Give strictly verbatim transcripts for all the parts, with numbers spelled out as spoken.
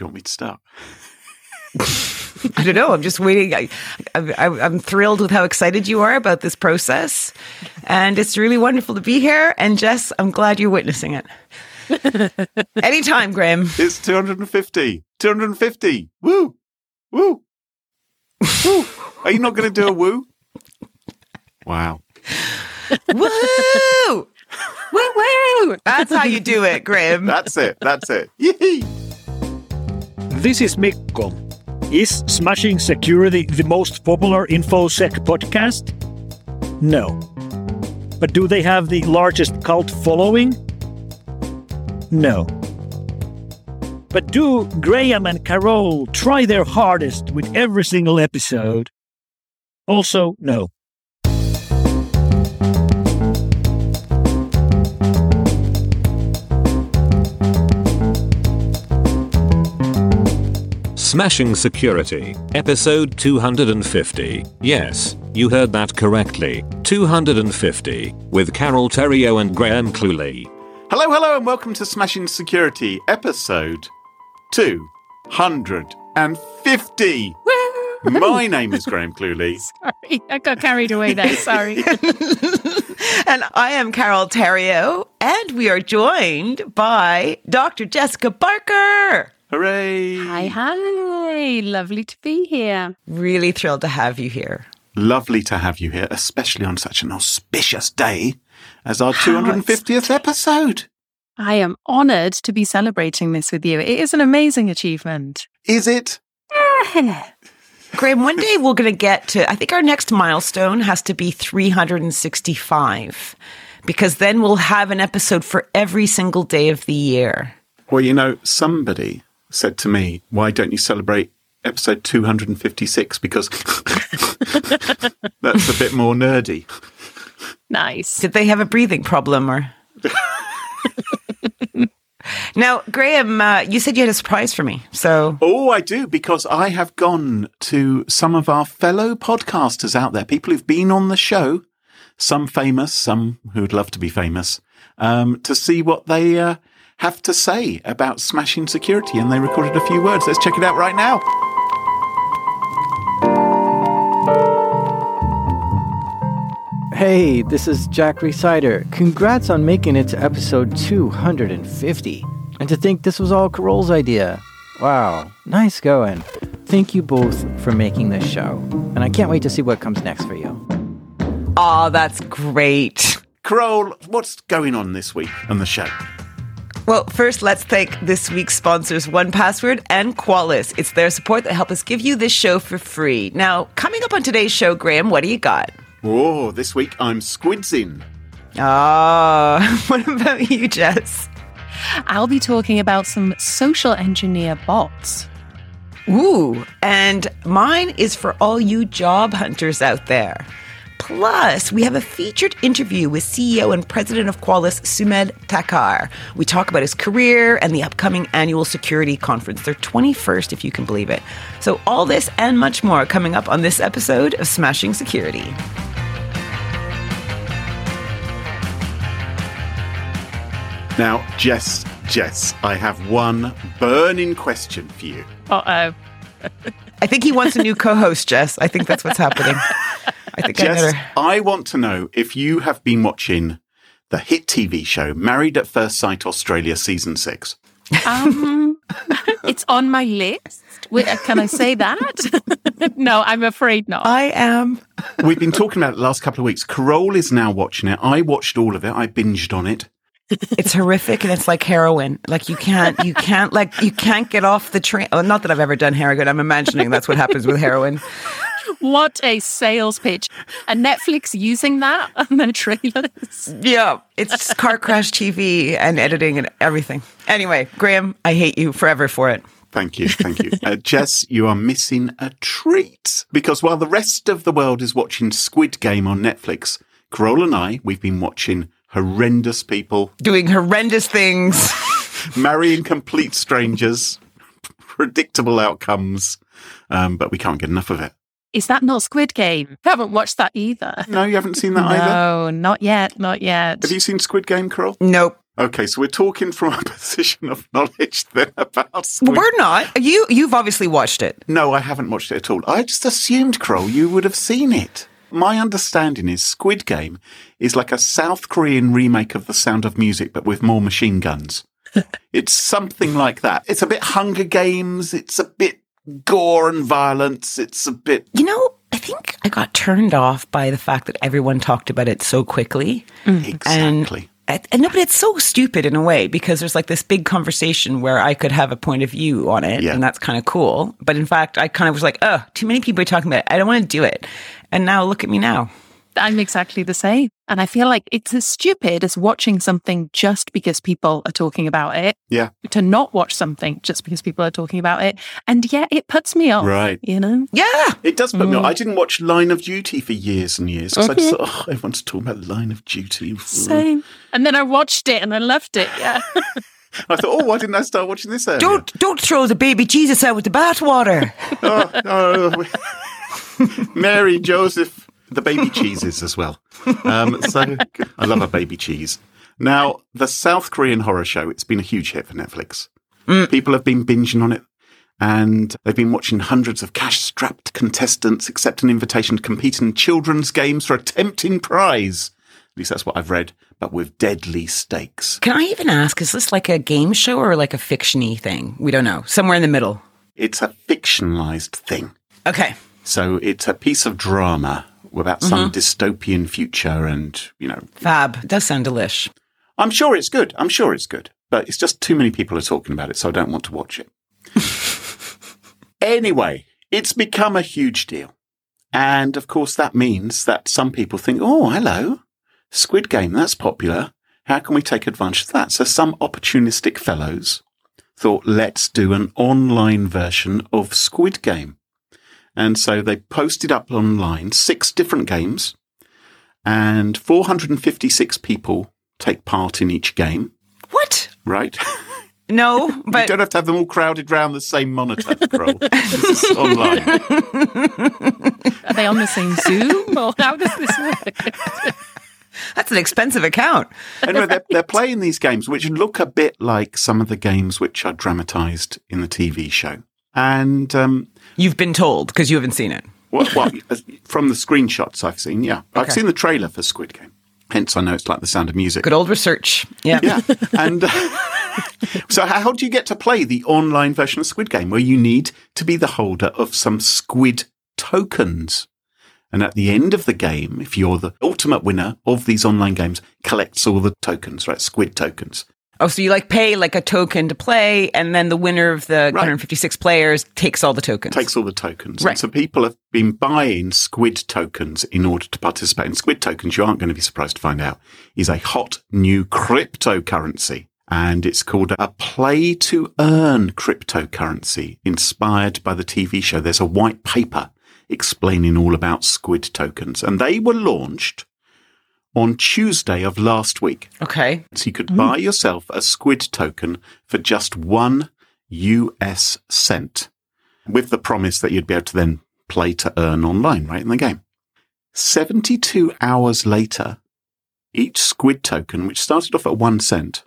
Do you want me to start? I don't know. I'm just waiting. I, I, I'm thrilled with how excited you are about this process. And it's really wonderful to be here. And Jess, I'm glad you're witnessing it. Anytime, Graham. It's two hundred fifty. two hundred fifty. Woo. Woo. Woo. Are you not going to do a woo? Wow. Woo. Woo, woo. That's how you do it, Graham. That's it. That's it. Yee-hee. This is Mikko. Is Smashing Security the most popular InfoSec podcast? No. But do they have the largest cult following? No. But do Graham and Carole try their hardest with every single episode? Also, no. Smashing Security, episode two hundred fifty. Yes, you heard that correctly. two hundred fifty, with Carole Theriault and Graham Cluley. Hello, hello, and welcome to Smashing Security, episode two hundred fifty. My name is Graham Cluley. Sorry, I got carried away there, sorry. And I am Carole Theriault, and we are joined by Doctor Jessica Barker. Hooray! Hi, hi. Lovely to be here. Really thrilled to have you here. Lovely to have you here, especially on such an auspicious day as our How two hundred fiftieth episode. I am honoured to be celebrating this with you. It is an amazing achievement. Is it? Graham, one day we're going to get to, I think our next milestone has to be three hundred sixty-five, because then we'll have an episode for every single day of the year. Well, you know, somebody said to me, why don't you celebrate episode two hundred fifty-six? Because that's a bit more nerdy. Nice. Did they have a breathing problem or? Now, Graham, uh, you said you had a surprise for me. So, oh, I do, because I have gone to some of our fellow podcasters out there, people who've been on the show, some famous, some who'd love to be famous, um, to see what they uh, have to say about Smashing Security, and they recorded a few words. Let's check it out right now. Hey, this is Jack Rhysider. Congrats on making it to episode two hundred fifty. And to think this was all Carole's idea. Wow, nice going. Thank you both for making this show. And I can't wait to see what comes next for you. Aw, oh, that's great. Carole, what's going on this week on the show? Well, first, let's thank this week's sponsors, OnePassword and Qualys. It's their support that helped us give you this show for free. Now, coming up on today's show, Graham, what do you got? Oh, this week I'm squidzing. Ah, oh, what about you, Jess? I'll be talking about some social engineer bots. Ooh, and mine is for all you job hunters out there. Plus, we have a featured interview with C E O and president of Qualys, Sumedh Thakar. We talk about his career and the upcoming annual security conference, their twenty-first, if you can believe it. So all this and much more coming up on this episode of Smashing Security. Now, Jess, Jess, I have one burning question for you. Uh-oh. I think he wants a new co-host, Jess. I think that's what's happening. I think Jess, I, I want to know if you have been watching the hit T V show Married at First Sight Australia Season six. Um, it's on my list. Can I say that? No, I'm afraid not. I am. We've been talking about it the last couple of weeks. Carole is now watching it. I watched all of it. I binged on it. It's horrific, and it's like heroin. Like you can't, you can't, like you can't get off the train. Oh, not that I've ever done heroin. I'm imagining that's what happens with heroin. What a sales pitch. And Netflix using that on their trailers. Yeah, it's car crash T V and editing and everything. Anyway, Graham, I hate you forever for it. Thank you, thank you. Uh, Jess, you are missing a treat. Because while the rest of the world is watching Squid Game on Netflix, Carole and I, we've been watching horrendous people. Doing horrendous things. Marrying complete strangers. Predictable outcomes. Um, but we can't get enough of it. Is that not Squid Game? I haven't watched that either. No, you haven't seen that no, either? No, not yet, not yet. Have you seen Squid Game, Carole? Nope. Okay, so we're talking from a position of knowledge then about Squid. We're not. You, you've obviously watched it. No, I haven't watched it at all. I just assumed, Carole, you would have seen it. My understanding is Squid Game is like a South Korean remake of The Sound of Music, but with more machine guns. It's something like that. It's a bit Hunger Games. It's a bit gore and violence. It's a bit... You know, I think I got turned off by the fact that everyone talked about it so quickly. Mm. Exactly. And And no, but it's so stupid in a way, because there's like this big conversation where I could have a point of view on it, yeah. and that's kind of cool. But in fact, I kind of was like, oh, too many people are talking about it. I don't want to do it. And now look at me now. I'm exactly the same. And I feel like it's as stupid as watching something just because people are talking about it. Yeah. To not watch something just because people are talking about it. And yet it puts me off. Right. You know? Yeah. It does put mm. me off. I didn't watch Line of Duty for years and years. Because okay. I just thought, oh, everyone's talking about Line of Duty. Same. And then I watched it and I loved it. Yeah. I thought, oh, why didn't I start watching this earlier? Don't, don't throw the baby Jesus out with the bathwater. oh, oh, Mary, Joseph. The baby cheeses as well. Um, so I love a baby cheese. Now, the South Korean horror show, it's been a huge hit for Netflix. Mm. People have been binging on it, and they've been watching hundreds of cash-strapped contestants accept an invitation to compete in children's games for a tempting prize. At least that's what I've read, but with deadly stakes. Can I even ask, is this like a game show or like a fiction-y thing? We don't know. Somewhere in the middle. It's a fictionalized thing. Okay. So it's a piece of drama about some mm-hmm. dystopian future and, you know. Fab. It does sound delish. I'm sure it's good. I'm sure it's good. But it's just too many people are talking about it, so I don't want to watch it. Anyway, it's become a huge deal. And, of course, that means that some people think, oh, hello, Squid Game, that's popular. How can we take advantage of that? So some opportunistic fellows thought, let's do an online version of Squid Game. And so they posted up online six different games, and four hundred fifty-six people take part in each game. What? Right? No, but... You don't have to have them all crowded round the same monitor, Carole. This is online. Are they on the same Zoom? Or how does this work? That's an expensive account. Anyway, they're, they're playing these games, which look a bit like some of the games which are dramatised in the T V show. And um, you've been told because you haven't seen it. Well, well from the screenshots I've seen, yeah, okay. I've seen the trailer for Squid Game. Hence, I know it's like The Sound of Music. Good old research. Yeah, yeah. And uh, so, how do you get to play the online version of Squid Game? Well, you need to be the holder of some squid tokens, and at the end of the game, if you're the ultimate winner of these online games, collects all the tokens, right? Squid tokens. Oh, so you like pay like a token to play, and then the winner of the right. one hundred fifty-six players takes all the tokens. Takes all the tokens. Right. And so people have been buying Squid tokens in order to participate. And Squid tokens, you aren't going to be surprised to find out, is a hot new cryptocurrency. And it's called a play-to-earn cryptocurrency, inspired by the T V show. There's a white paper explaining all about Squid tokens. And they were launched on Tuesday of last week. Okay. So you could mm. buy yourself a squid token for just one U S cent, with the promise that you'd be able to then play to earn online, right, in the game. seventy-two hours later, each squid token, which started off at one cent,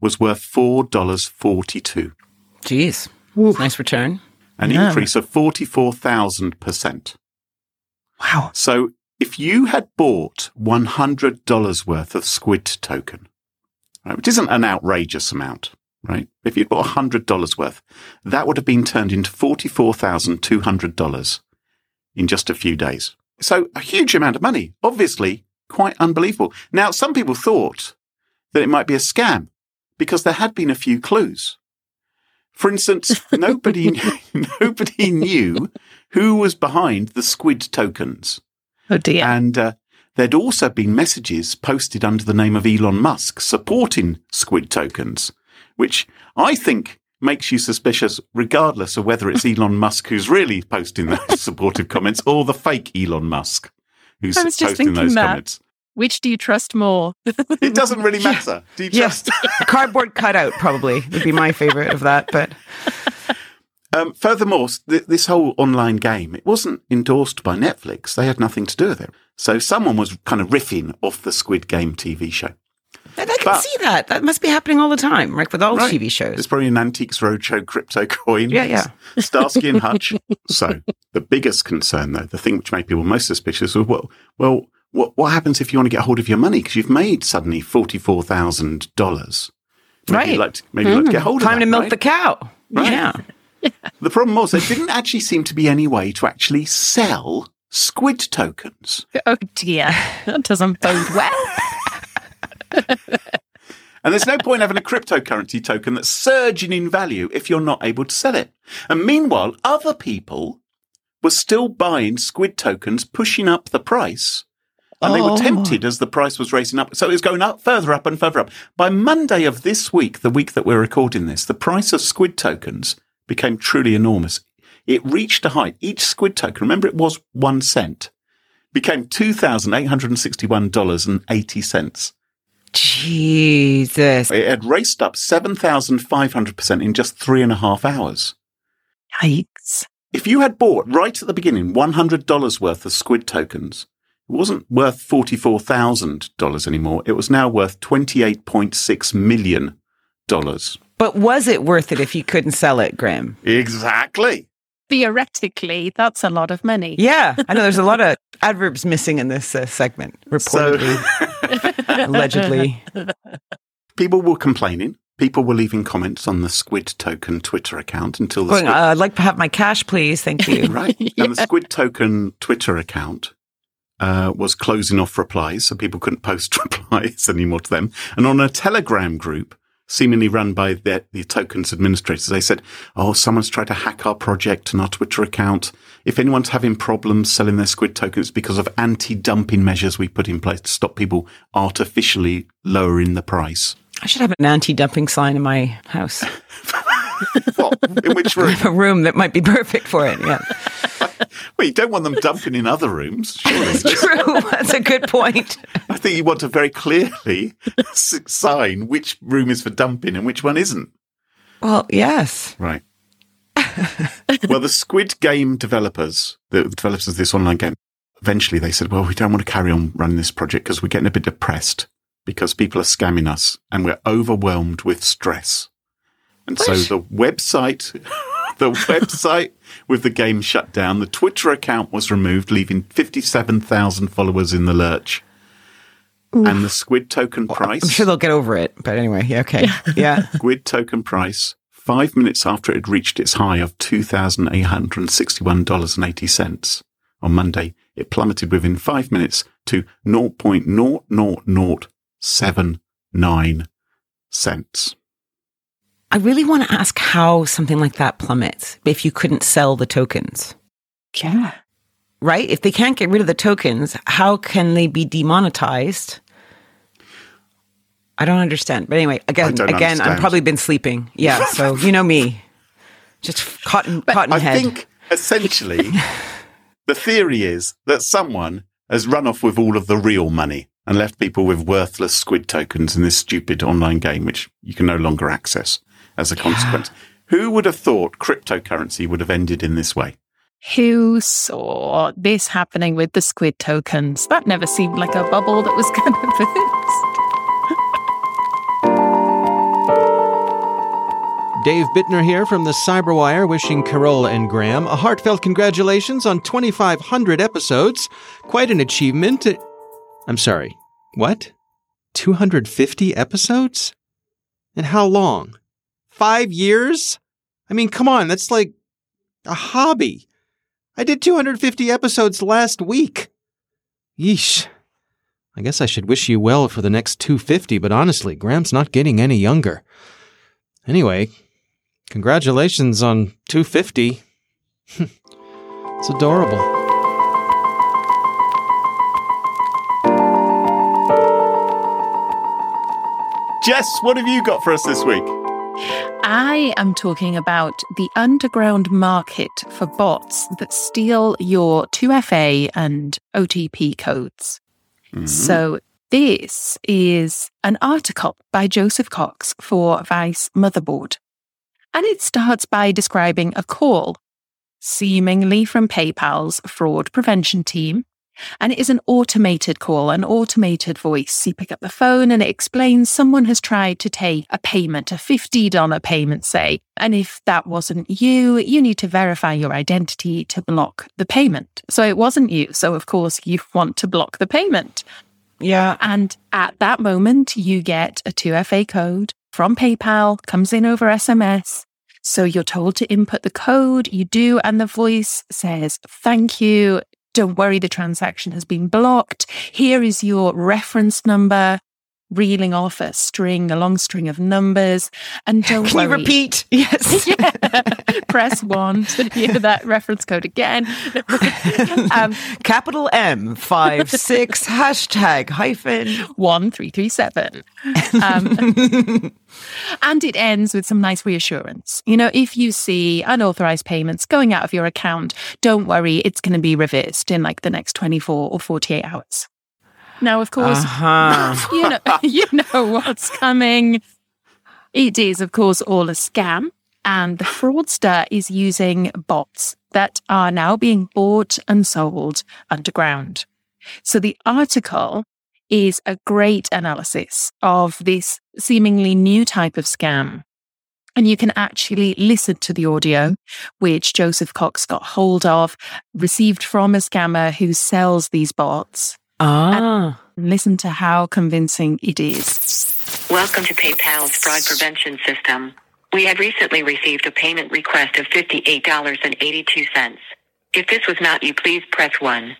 was worth four dollars and forty-two cents. Jeez. That's a nice return. An yeah. increase of forty-four thousand percent. Wow. So if you had bought one hundred dollars worth of squid token, right, which isn't an outrageous amount, right? If you'd bought one hundred dollars worth, that would have been turned into forty-four thousand two hundred dollars in just a few days. So a huge amount of money, obviously quite unbelievable. Now, some people thought that it might be a scam because there had been a few clues. For instance, nobody, nobody knew who was behind the squid tokens. Oh dear. And uh, there'd also been messages posted under the name of Elon Musk supporting squid tokens, which I think makes you suspicious regardless of whether it's Elon Musk who's really posting those supportive comments or the fake Elon Musk who's I was just posting thinking those that. comments. Which do you trust more? It doesn't really matter. Do you trust? Yes. Cardboard cutout probably would be my favourite of that, but... Um, furthermore, th- this whole online game, it wasn't endorsed by Netflix. They had nothing to do with it. So someone was kind of riffing off the Squid Game T V show. I can but, see that. That must be happening all the time, like with old right. T V shows. There's probably an Antiques Roadshow crypto coin. Yeah, yeah. Starsky and Hutch. So the biggest concern, though, the thing which made people most suspicious was, well, well what, what happens if you want to get hold of your money? Because you've made suddenly forty-four thousand dollars. Maybe right. You'd like to, maybe mm. you'd like to get hold Time of it. Time to milk right? the cow. Right. Yeah. yeah. The problem was there didn't actually seem to be any way to actually sell squid tokens. Oh, dear. That doesn't bode well. And there's no point having a cryptocurrency token that's surging in value if you're not able to sell it. And meanwhile, other people were still buying squid tokens, pushing up the price. And oh. they were tempted as the price was racing up. So it was going up, further up and further up. By Monday of this week, the week that we're recording this, the price of squid tokens became truly enormous. It reached a height. Each squid token, remember it was one cent, became two thousand eight hundred sixty-one dollars and eighty cents. Jesus. It had raced up seven thousand five hundred percent in just three and a half hours. Yikes. If you had bought right at the beginning one hundred dollars worth of squid tokens, it wasn't worth forty-four thousand dollars anymore. It was now worth twenty-eight point six million dollars. But was it worth it if you couldn't sell it, Graham? Exactly. Theoretically, that's a lot of money. Yeah. I know there's a lot of adverbs missing in this uh, segment, reportedly. So- Allegedly. People were complaining. People were leaving comments on the Squid Token Twitter account until the Going, squid- uh, I'd like to have my cash, please. Thank you. Right. Yeah. And the Squid Token Twitter account uh, was closing off replies, so people couldn't post replies anymore to them. And on a Telegram group, seemingly run by the, the tokens administrators, they said, oh, someone's tried to hack our project and our Twitter account. If anyone's having problems selling their squid tokens, it's because of anti-dumping measures we put in place to stop people artificially lowering the price. I should have an anti-dumping sign in my house. What? In which room? A room that might be perfect for it, yeah. Well, you don't want them dumping in other rooms, surely. That's true. That's a good point. I think you want to very clearly sign which room is for dumping and which one isn't. Well, yes. Right. Well, the Squid Game developers, the developers of this online game, eventually they said, well, we don't want to carry on running this project because we're getting a bit depressed because people are scamming us and we're overwhelmed with stress. And what? So the website, the website with the game shut down, the Twitter account was removed, leaving fifty-seven thousand followers in the lurch. Oof. And the Squid Token price. Well, I'm sure they'll get over it, but anyway, yeah, okay. Yeah. Squid Token price. Five minutes after it had reached its high of two thousand eight hundred sixty-one dollars and eighty cents on Monday, it plummeted within five minutes to zero point zero zero seven nine cents. I really want to ask how something like that plummets if you couldn't sell the tokens. Yeah. Right? If they can't get rid of the tokens, how can they be demonetized? I don't understand. But anyway, again, again, understand. I've probably been sleeping. Yeah, so you know me. Just cotton, cotton I head. I think, essentially, the theory is that someone has run off with all of the real money and left people with worthless squid tokens in this stupid online game, which you can no longer access as a consequence. Yeah. Who would have thought cryptocurrency would have ended in this way? Who saw this happening with the squid tokens? That never seemed like a bubble that was going to burst. Dave Bittner here from the Cyberwire, wishing Carole and Graham a heartfelt congratulations on twenty-five hundred episodes. Quite an achievement. I'm sorry, what? two hundred fifty episodes? And how long? Five years? I mean, come on, that's like a hobby. I did two hundred fifty episodes last week. Yeesh. I guess I should wish you well for the next two hundred fifty, but honestly, Graham's not getting any younger. Anyway... congratulations on two hundred fifty. It's adorable. Jess, what have you got for us this week? I am talking about the underground market for bots that steal your two F A and O T P codes. Mm-hmm. So this is an article by Joseph Cox for Vice Motherboard. And it starts by describing a call, seemingly from PayPal's fraud prevention team, And it is an automated call, an automated voice. You pick up the phone and it explains someone has tried to take a payment, a fifty dollars payment, say. And if that wasn't you, you need to verify your identity to block the payment. So it wasn't you. So of course, you want to block the payment. Yeah. And at that moment, you get a two F A code from PayPal, comes in over S M S. So you're told to input the code, you do, and the voice says, thank you, don't worry, the transaction has been blocked. Here is your reference number, reeling off a string, a long string of numbers, and don't Can worry. Can you repeat? Yes. Yeah. Press one to hear that reference code again. um, Capital M, five, six, hashtag, hyphen. One, three, three, seven. Um, and it ends with some nice reassurance. You know, if you see unauthorized payments going out of your account, don't worry, it's going to be reversed in like the next twenty-four or forty-eight hours. Now, of course, uh-huh. you know, you know what's coming. It is, of course, all a scam. And the fraudster is using bots that are now being bought and sold underground. So the article is a great analysis of this seemingly new type of scam. And you can actually listen to the audio, which Joseph Cox got hold of, received from a scammer who sells these bots. Ah. And listen to how convincing it is. Welcome to PayPal's fraud prevention system. We had recently received a payment request of fifty-eight dollars and eighty-two cents. If this was not you, please press one.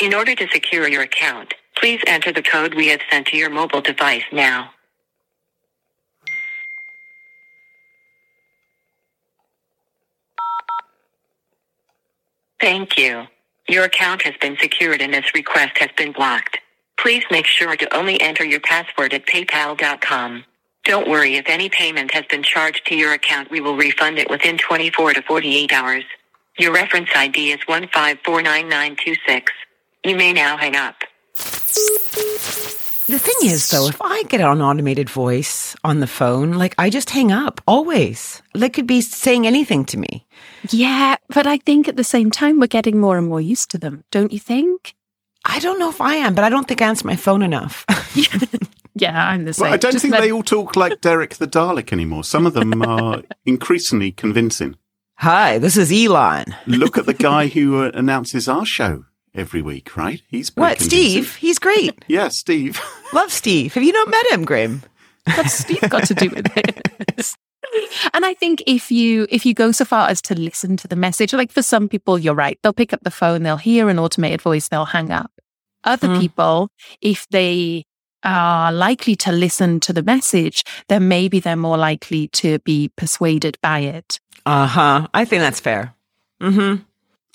In order to secure your account, please enter the code we have sent to your mobile device now. Thank you. Your account has been secured and this request has been blocked. Please make sure to only enter your password at PayPal dot com. Don't worry if any payment has been charged to your account, we will refund it within twenty-four to forty-eight hours. Your reference I D is one five four nine nine two six. You may now hang up. The thing is, though, if I get an automated voice on the phone, like, I just hang up, always. They could be saying anything to me. Yeah, but I think at the same time, we're getting more and more used to them, don't you think? I don't know if I am, but I don't think I answer my phone enough. Yeah, I'm the same. Well, I don't Just think let... they all talk like Derek the Dalek anymore. Some of them are increasingly convincing. Hi, this is Elon. Look at the guy who uh, announces our show every week, right? He's What, convincing. Steve? He's great. Yeah, Steve. Love Steve. Have you not met him, Graham? What's Steve got to do with this? And I think if you if you go so far as to listen to the message, like for some people, you're right. They'll pick up the phone, they'll hear an automated voice, they'll hang up. Other mm. people, if they are likely to listen to the message, then maybe they're more likely to be persuaded by it. Uh-huh. I think that's fair. Mm-hmm.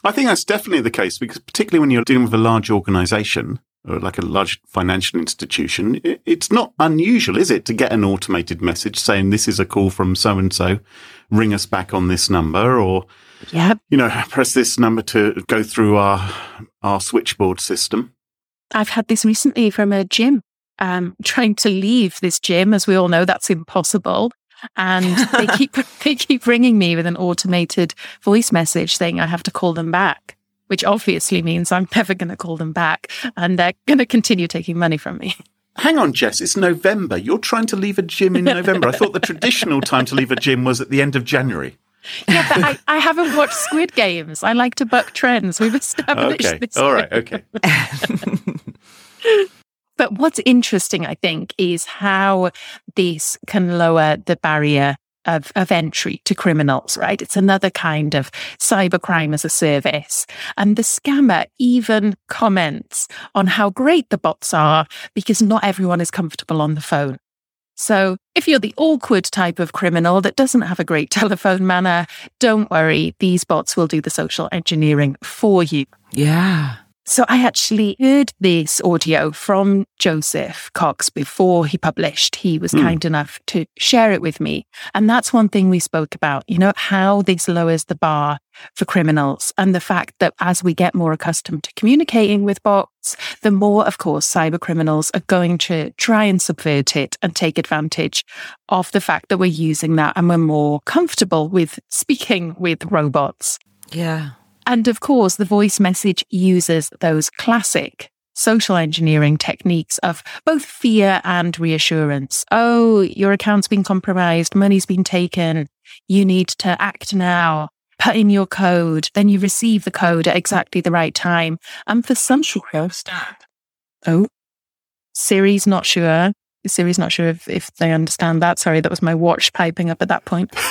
I think that's definitely the case, because particularly when you're dealing with a large organization, or like a large financial institution, it's not unusual, is it, to get an automated message saying this is a call from so-and-so, ring us back on this number, or, yep. you know, press this number to go through our our switchboard system. I've had this recently from a gym, um, trying to leave this gym. As we all know, that's impossible. And they keep they keep ringing me with an automated voice message saying I have to call them back, which obviously means I'm never going to call them back and they're going to continue taking money from me. Hang on, Jess, it's November. You're trying to leave a gym in November. I thought the traditional time to leave a gym was at the end of January. Yeah, but I, I haven't watched Squid Games. I like to buck trends. We've established okay. this. All right, okay. But what's interesting, I think, is how this can lower the barrier Of, of entry to criminals, right? It's another kind of cybercrime as a service. And the scammer even comments on how great the bots are because not everyone is comfortable on the phone. So if you're the awkward type of criminal that doesn't have a great telephone manner, don't worry, these bots will do the social engineering for you. Yeah. So I actually heard this audio from Joseph Cox before he published. He was mm. kind enough to share it with me. And that's one thing we spoke about, you know, how this lowers the bar for criminals and the fact that as we get more accustomed to communicating with bots, the more, of course, cyber criminals are going to try and subvert it and take advantage of the fact that we're using that and we're more comfortable with speaking with robots. Yeah. And of course, the voice message uses those classic social engineering techniques of both fear and reassurance. Oh, your account's been compromised, money's been taken, you need to act now, put in your code, then you receive the code at exactly the right time. And for some understand. Oh, Siri's not sure. Siri's not sure if, if they understand that. Sorry, that was my watch piping up at that point. Um,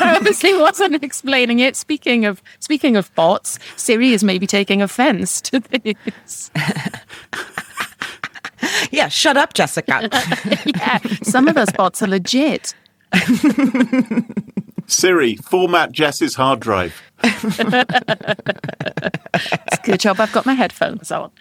I obviously wasn't explaining it. Speaking of speaking of bots, Siri is maybe taking offense to this. Yeah, shut up, Jessica. Yeah, some of us bots are legit. Siri, format Jess's hard drive. It's a good job I've got my headphones on.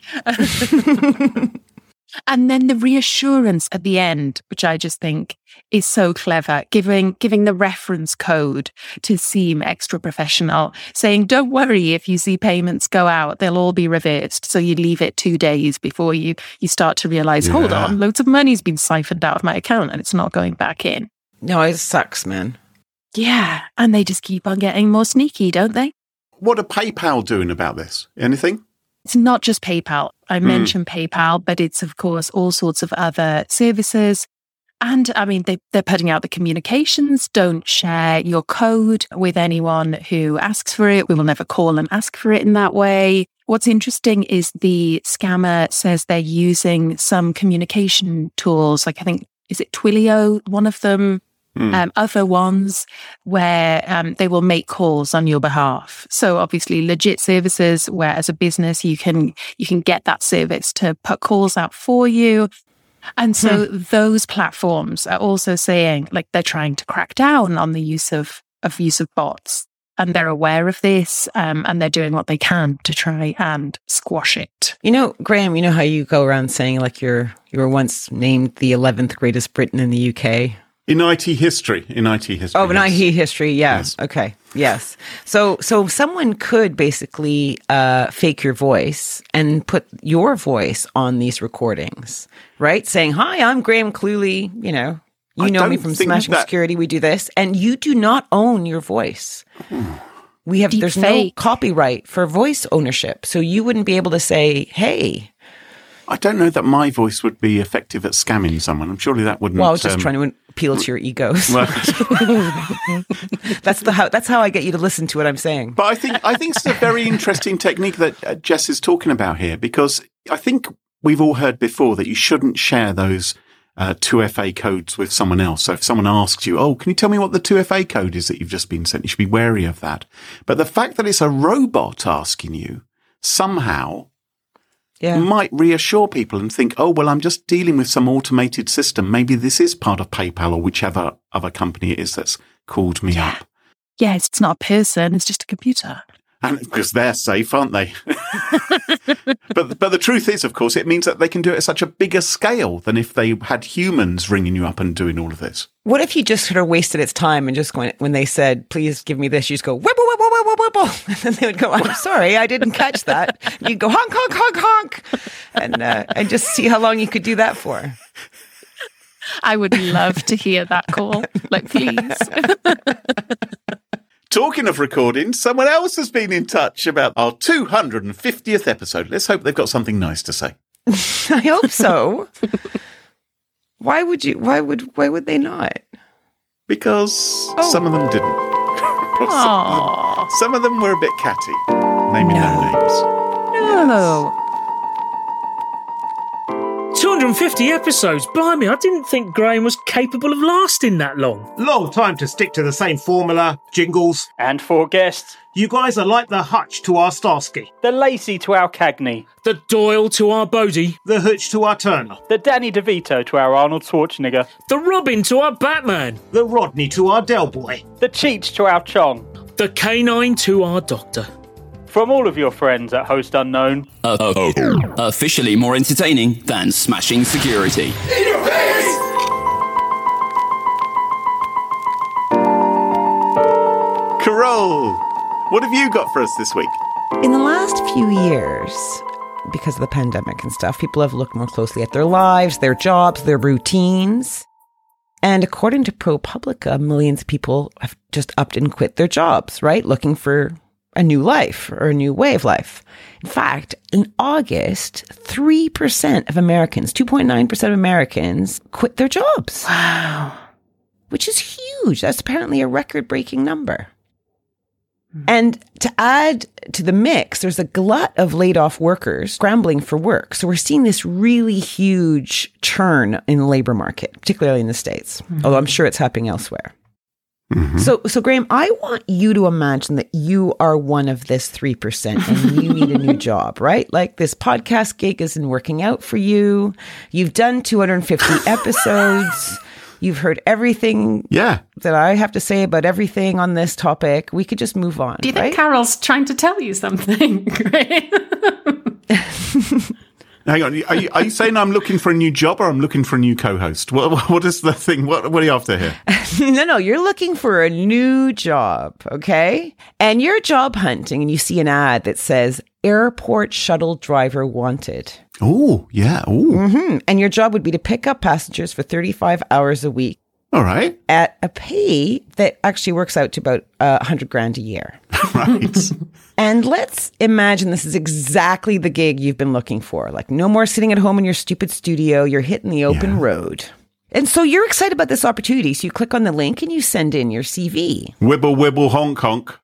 And then the reassurance at the end, which I just think is so clever, giving giving the reference code to seem extra professional, saying, don't worry if you see payments go out, they'll all be reversed. So you leave it two days before you, you start to realise, yeah. Hold on, loads of money's been siphoned out of my account and it's not going back in. No, it sucks, man. Yeah, and they just keep on getting more sneaky, don't they? What are PayPal doing about this? Anything? It's not just PayPal. I mentioned mm. PayPal, but it's, of course, all sorts of other services. And, I mean, they, they're putting out the communications. Don't share your code with anyone who asks for it. We will never call and ask for it in that way. What's interesting is the scammer says they're using some communication tools. Like, I think, is it Twilio, one of them? Mm. Um, other ones where um, they will make calls on your behalf. So obviously legit services where as a business you can you can get that service to put calls out for you. And so mm. those platforms are also saying, like, they're trying to crack down on the use of, of use of bots. And they're aware of this um, and they're doing what they can to try and squash it. You know, Graham, you know how you go around saying, like, you're you were once named the eleventh greatest Briton in the U K? In I T history, in I T history. Oh, in yes. I T history, yeah. Yes. Okay, yes. So, so someone could basically uh, fake your voice and put your voice on these recordings, right? Saying, "Hi, I'm Graham Cluley. You know, you I know me from Smashing that- Security. We do this, and you do not own your voice. We have Deep there's fake. No copyright for voice ownership, so you wouldn't be able to say, hey." I don't know that my voice would be effective at scamming someone. I'm surely that wouldn't. Well, I was just um, trying to appeal to your egos. Well, that's the how. That's how I get you to listen to what I'm saying. But I think I think it's a very interesting technique that uh, Jess is talking about here, because I think we've all heard before that you shouldn't share those uh, two F A codes with someone else. So if someone asks you, "Oh, can you tell me what the two F A code is that you've just been sent?" you should be wary of that. But the fact that it's a robot asking you somehow. Yeah. Might reassure people and think, oh, well, I'm just dealing with some automated system. Maybe this is part of PayPal or whichever other company it is that's called me yeah. up. Yeah, it's not a person, it's just a computer. And because they're safe, aren't they? but but the truth is, of course, it means that they can do it at such a bigger scale than if they had humans ringing you up and doing all of this. What if you just sort of wasted its time and just going, when they said, please give me this, you just go, wibble, wibble, wibble, wibble. And then they would go, I'm sorry, I didn't catch that. You'd go, honk, honk, honk, honk. And, uh, and just see how long you could do that for. I would love to hear that call. Like, please. Talking of recording, someone else has been in touch about our two hundred fiftieth episode. Let's hope they've got something nice to say. I hope so. Why would you? Why would? Why would they not? Because oh. some of them didn't. some, some of them were a bit catty, naming no. their names. No. Yes. two hundred fifty episodes. Blimey, I didn't think Graham was capable of lasting that long. Long time to stick to the same formula, jingles, and four guests. You guys are like the Hutch to our Starsky. The Lacey to our Cagney. The Doyle to our Bodie. The Hutch to our Turner. The Danny DeVito to our Arnold Schwarzenegger. The Robin to our Batman. The Rodney to our Del Boy. The Cheech to our Chong. The Canine to our Doctor. From all of your friends at Host Unknown. Uh, oh, oh. Officially more entertaining than Smashing Security. In your face! Carole, what have you got for us this week? In the last few years, because of the pandemic and stuff, people have looked more closely at their lives, their jobs, their routines. And according to ProPublica, millions of people have just upped and quit their jobs, right? Looking for a new life or a new way of life. In fact, in August, three percent of Americans, two point nine percent of Americans quit their jobs. Wow. Which is huge. That's apparently a record-breaking number. Mm. And to add to the mix, there's a glut of laid-off workers scrambling for work. So we're seeing this really huge churn in the labor market, particularly in the States, mm-hmm. although I'm sure it's happening elsewhere. Mm-hmm. So, so Graham, I want you to imagine that you are one of this three percent and you need a new job, right? Like this podcast gig isn't working out for you. You've done two hundred fifty episodes. You've heard everything yeah. that I have to say about everything on this topic. We could just move on. Do you think right? Carole's trying to tell you something? Hang on. Are you, are you saying I'm looking for a new job or I'm looking for a new co-host? What, what is the thing? What, what are you after here? No, no. You're looking for a new job, okay? And you're job hunting and you see an ad that says, airport shuttle driver wanted. Oh, yeah. Ooh. Mm-hmm. And your job would be to pick up passengers for thirty-five hours a week. All right. At a pay that actually works out to about uh, one hundred grand a year. Right. And let's imagine this is exactly the gig you've been looking for. Like no more sitting at home in your stupid studio. You're hitting the open yeah. road. And so you're excited about this opportunity. So you click on the link and you send in your C V. Wibble, wibble, honk, honk.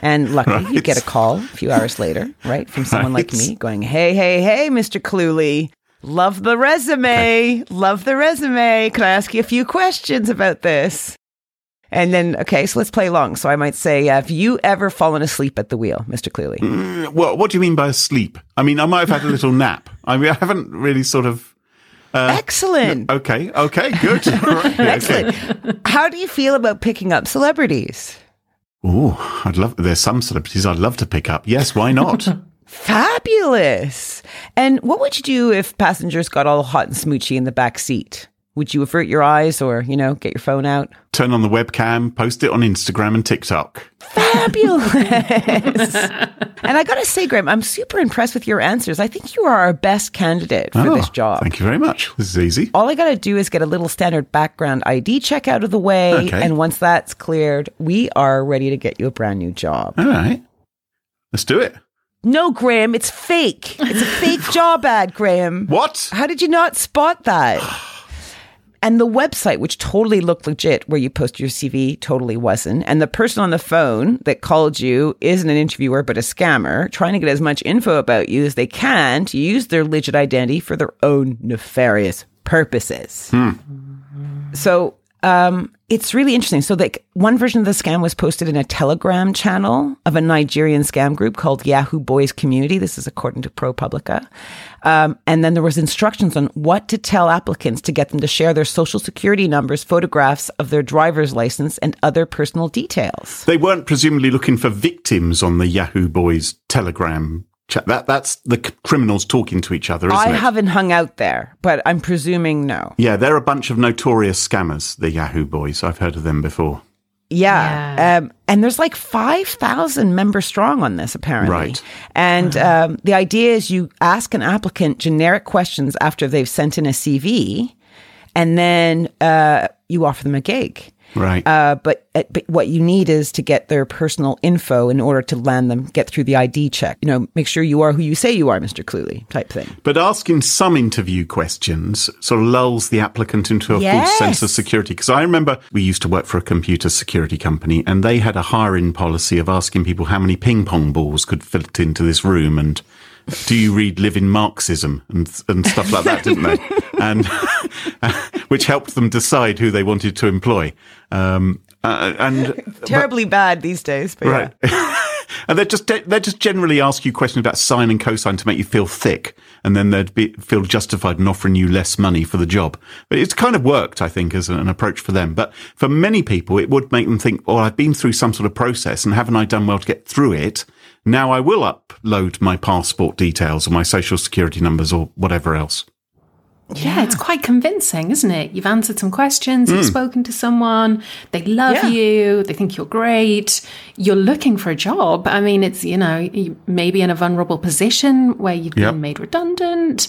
And luckily, right. you get a call a few hours later, right, from someone right. like me going, hey, hey, hey, Mister Cluley, love the resume, okay. love the resume. Can I ask you a few questions about this? And then, okay, so let's play along. So I might say, have you ever fallen asleep at the wheel, Mister Cluley? Mm, well, what do you mean by asleep? I mean, I might have had a little nap. I mean, I haven't really sort of... Uh, Excellent. No, okay, okay, good. Right, excellent. Okay. How do you feel about picking up celebrities? Oh, I'd love, there's some celebrities I'd love to pick up. Yes, why not? Fabulous. And what would you do if passengers got all hot and smoochy in the back seat? Would you avert your eyes or, you know, get your phone out? Turn on the webcam, post it on Instagram and TikTok. Fabulous. And I got to say, Graham, I'm super impressed with your answers. I think you are our best candidate for oh, this job. Thank you very much. This is easy. All I got to do is get a little standard background I D check out of the way. Okay. And once that's cleared, we are ready to get you a brand new job. All right. Let's do it. No, Graham, it's fake. It's a fake job ad, Graham. What? How did you not spot that? And the website, which totally looked legit, where you post your C V, totally wasn't. And the person on the phone that called you isn't an interviewer, but a scammer, trying to get as much info about you as they can to use their legit identity for their own nefarious purposes. Hmm. So um, it's really interesting. So like one version of the scam was posted in a Telegram channel of a Nigerian scam group called Yahoo Boys Community. This is according to ProPublica. Um, and then there was instructions on what to tell applicants to get them to share their social security numbers, photographs of their driver's license, and other personal details. They weren't presumably looking for victims on the Yahoo Boys Telegram chat. That, that's the c- criminals talking to each other, isn't I it? I haven't hung out there, but I'm presuming no. Yeah, they're a bunch of notorious scammers, the Yahoo Boys. I've heard of them before. Yeah. yeah. Um, and there's like five thousand members strong on this, apparently. Right. And um, the idea is you ask an applicant generic questions after they've sent in a C V, and then uh, you offer them a gig. Right. Uh, but, but what you need is to get their personal info in order to land them, get through the I D check. You know, make sure you are who you say you are, Mister Cluley, type thing. But asking some interview questions sort of lulls the applicant into a yes. false sense of security. Because I remember we used to work for a computer security company and they had a hiring policy of asking people how many ping pong balls could fit into this room and do you read Live in Marxism and and stuff like that, didn't they? And which helped them decide who they wanted to employ. Um, uh, and terribly but, bad these days, but right. yeah. And they just they just generally ask you questions about sine and cosine to make you feel thick, and then they'd be, feel justified in offering you less money for the job. But it's kind of worked, I think, as an approach for them. But for many people, it would make them think, "Oh, I've been through some sort of process, and haven't I done well to get through it? Now I will upload my passport details or my social security numbers or whatever else." Yeah, yeah, it's quite convincing, isn't it? You've answered some questions, mm. you've spoken to someone, they love yeah. you, they think you're great, you're looking for a job. I mean, it's, you know, maybe in a vulnerable position where you've yep. been made redundant.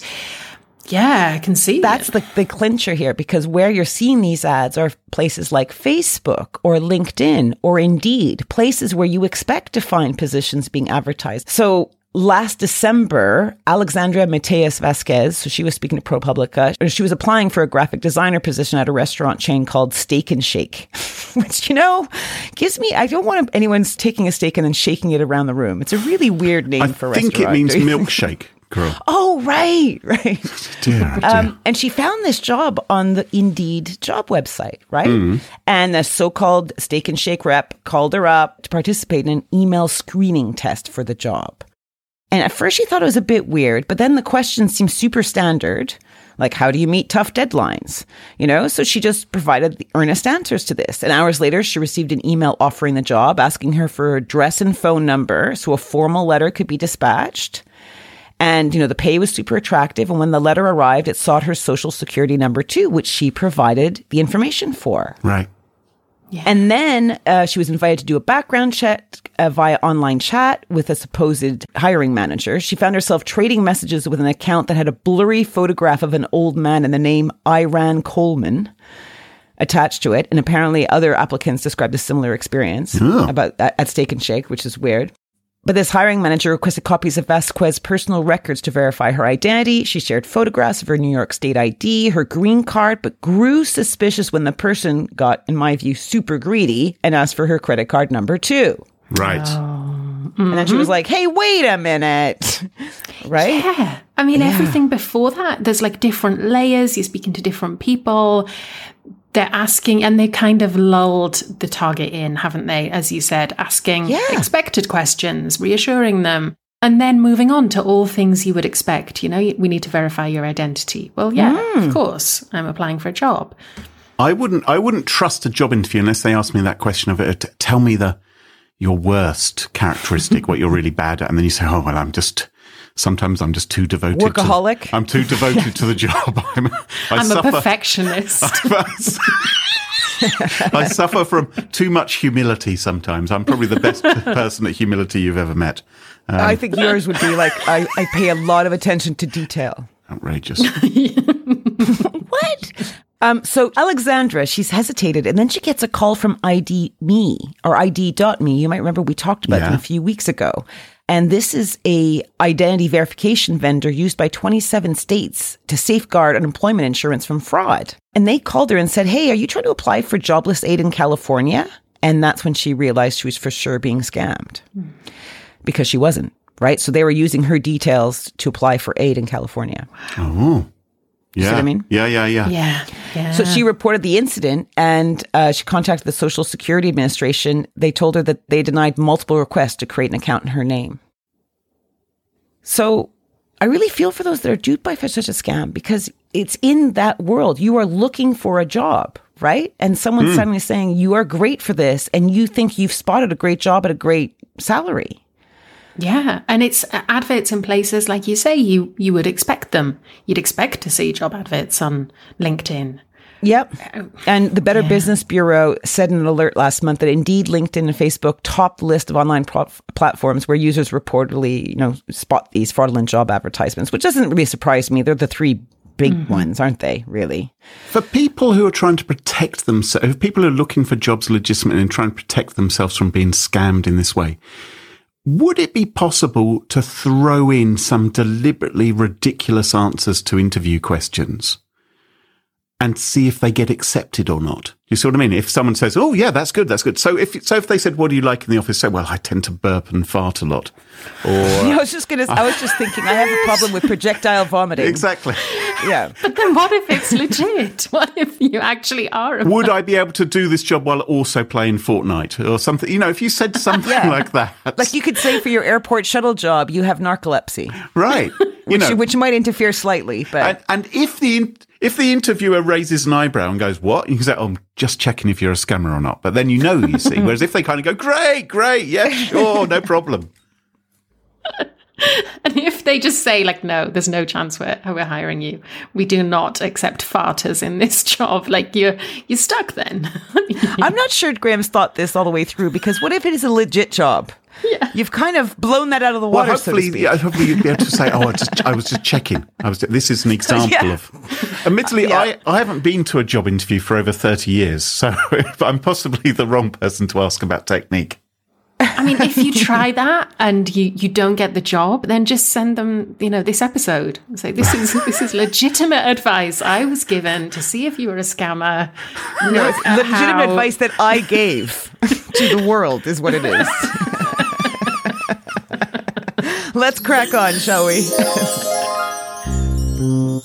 Yeah, I can see that's it. That's the, the clincher here, because where you're seeing these ads are places like Facebook or LinkedIn or Indeed, places where you expect to find positions being advertised. So last December, Alexandria Mateus Vasquez, so she was speaking to ProPublica, or she was applying for a graphic designer position at a restaurant chain called Steak and Shake, which, you know, gives me, I don't want anyone's taking a steak and then shaking it around the room. It's a really weird name I for a restaurant. I think it means milkshake. Girl. Oh, right, right. Dear, um, dear. And she found this job on the Indeed job website, right? Mm. And a so-called Steak and Shake rep called her up to participate in an email screening test for the job. And at first she thought it was a bit weird, but then the questions seemed super standard. Like, how do you meet tough deadlines? You know, so she just provided the earnest answers to this. And hours later, she received an email offering the job, asking her for her address and phone number so a formal letter could be dispatched. And, you know, the pay was super attractive. And when the letter arrived, it sought her social security number too, which she provided the information for. Right. Yeah. And then uh, she was invited to do a background check uh, via online chat with a supposed hiring manager. She found herself trading messages with an account that had a blurry photograph of an old man and the name Iran Coleman attached to it. And apparently other applicants described a similar experience oh. about at, at Steak and Shake, which is weird. But this hiring manager requested copies of Vasquez's personal records to verify her identity. She shared photographs of her New York State I D, her green card, but grew suspicious when the person got, in my view, super greedy and asked for her credit card number too. Right. Oh. Mm-hmm. And then she was like, hey, wait a minute. Right? Yeah. I mean, yeah. everything before that, there's like different layers. You're speaking to different people. They're asking, and they kind of lulled the target in, haven't they? As you said, asking yeah. expected questions, reassuring them, and then moving on to all things you would expect. You know, we need to verify your identity. Well, yeah, mm. of course, I'm applying for a job. I wouldn't, I wouldn't trust a job interview unless they asked me that question of it. Tell me the your worst characteristic, what you're really bad at, and then you say, oh well, I'm just. Sometimes I'm just too devoted. Workaholic. To, I'm too devoted to the job. I'm, I I'm suffer, a perfectionist. I suffer from too much humility sometimes. I'm probably the best person at humility you've ever met. Um, I think yours would be like, I, I pay a lot of attention to detail. Outrageous. What? Um, so Alexandra, she's hesitated, and then she gets a call from I D dot me or I D dot me. You might remember we talked about yeah. them a few weeks ago. And this is a identity verification vendor used by twenty-seven states to safeguard unemployment insurance from fraud. And they called her and said, hey, are you trying to apply for jobless aid in California? And that's when she realized she was for sure being scammed mm. because she wasn't, right? So they were using her details to apply for aid in California. Oh, yeah. You see what I mean? Yeah, yeah, yeah. Yeah. Yeah. So she reported the incident, and uh, she contacted the Social Security Administration. They told her that they denied multiple requests to create an account in her name. So I really feel for those that are duped by such a scam, because it's in that world. You are looking for a job, right? And someone's mm. suddenly saying, you are great for this, and you think you've spotted a great job at a great salary. Yeah, and it's adverts in places, like you say, you, you would expect them. You'd expect to see job adverts on LinkedIn. Yep. And the Better yeah. Business Bureau said in an alert last month that Indeed, LinkedIn, and Facebook top list of online pro- platforms where users reportedly, you know, spot these fraudulent job advertisements, which doesn't really surprise me. They're the three big mm-hmm. ones, aren't they, really? For people who are trying to protect themselves, people who are looking for jobs legitimately and trying to protect themselves from being scammed in this way, would it be possible to throw in some deliberately ridiculous answers to interview questions and see if they get accepted or not? You see what I mean? If someone says, oh, yeah, that's good, that's good. So if so if they said, what do you like in the office? Say, well, I tend to burp and fart a lot. Or yeah, I was just going to I was just thinking, I have a problem with projectile vomiting. Exactly. Yeah. But then what if it's legit? What if you actually are a would burp? I be able to do this job while also playing Fortnite or something? You know, if you said something yeah. like that. Like you could say for your airport shuttle job, you have narcolepsy. Right. You which, know. which might interfere slightly. But And, and if the if the interviewer raises an eyebrow and goes, what? You can say, oh, I'm just checking if you're a scammer or not. But then you know, you see. Whereas if they kind of go, great, great, yeah, sure, no problem. And if they just say, like, no, there's no chance we're, we're hiring you. We do not accept farters in this job. Like, you're, you're stuck then. I'm not sure Graham's thought this all the way through, because what if it is a legit job? Yeah. You've kind of blown that out of the water, well, hopefully, so to speak. Yeah, hopefully you'd be able to say, oh, I, just, I was just checking. I was. This is an example yeah. of... Admittedly, uh, yeah. I, I haven't been to a job interview for over thirty years, so I'm possibly the wrong person to ask about technique. I mean, if you try that and you, you don't get the job, then just send them, you know, this episode and say, this is this is legitimate advice I was given to see if you were a scammer. No, it's legitimate how... advice that I gave to the world is what it is. Let's crack on, shall we?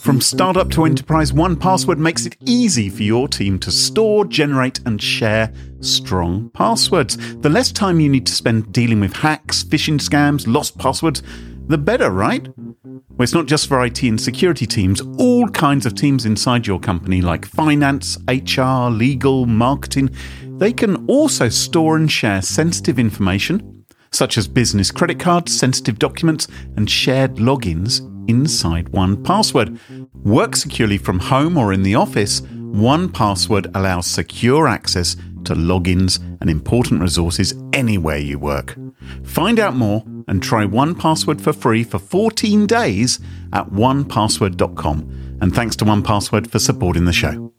From startup to enterprise, one password makes it easy for your team to store, generate, and share strong passwords. The less time you need to spend dealing with hacks, phishing scams, lost passwords, the better, right? Well, it's not just for I T and security teams. All kinds of teams inside your company, like finance, H R, legal, marketing, they can also store and share sensitive information, such as business credit cards, sensitive documents, and shared logins inside one password. Work securely from home or in the office, one password allows secure access to logins and important resources anywhere you work. Find out more and try one password for free for fourteen days at one password dot com. And thanks to one password for supporting the show.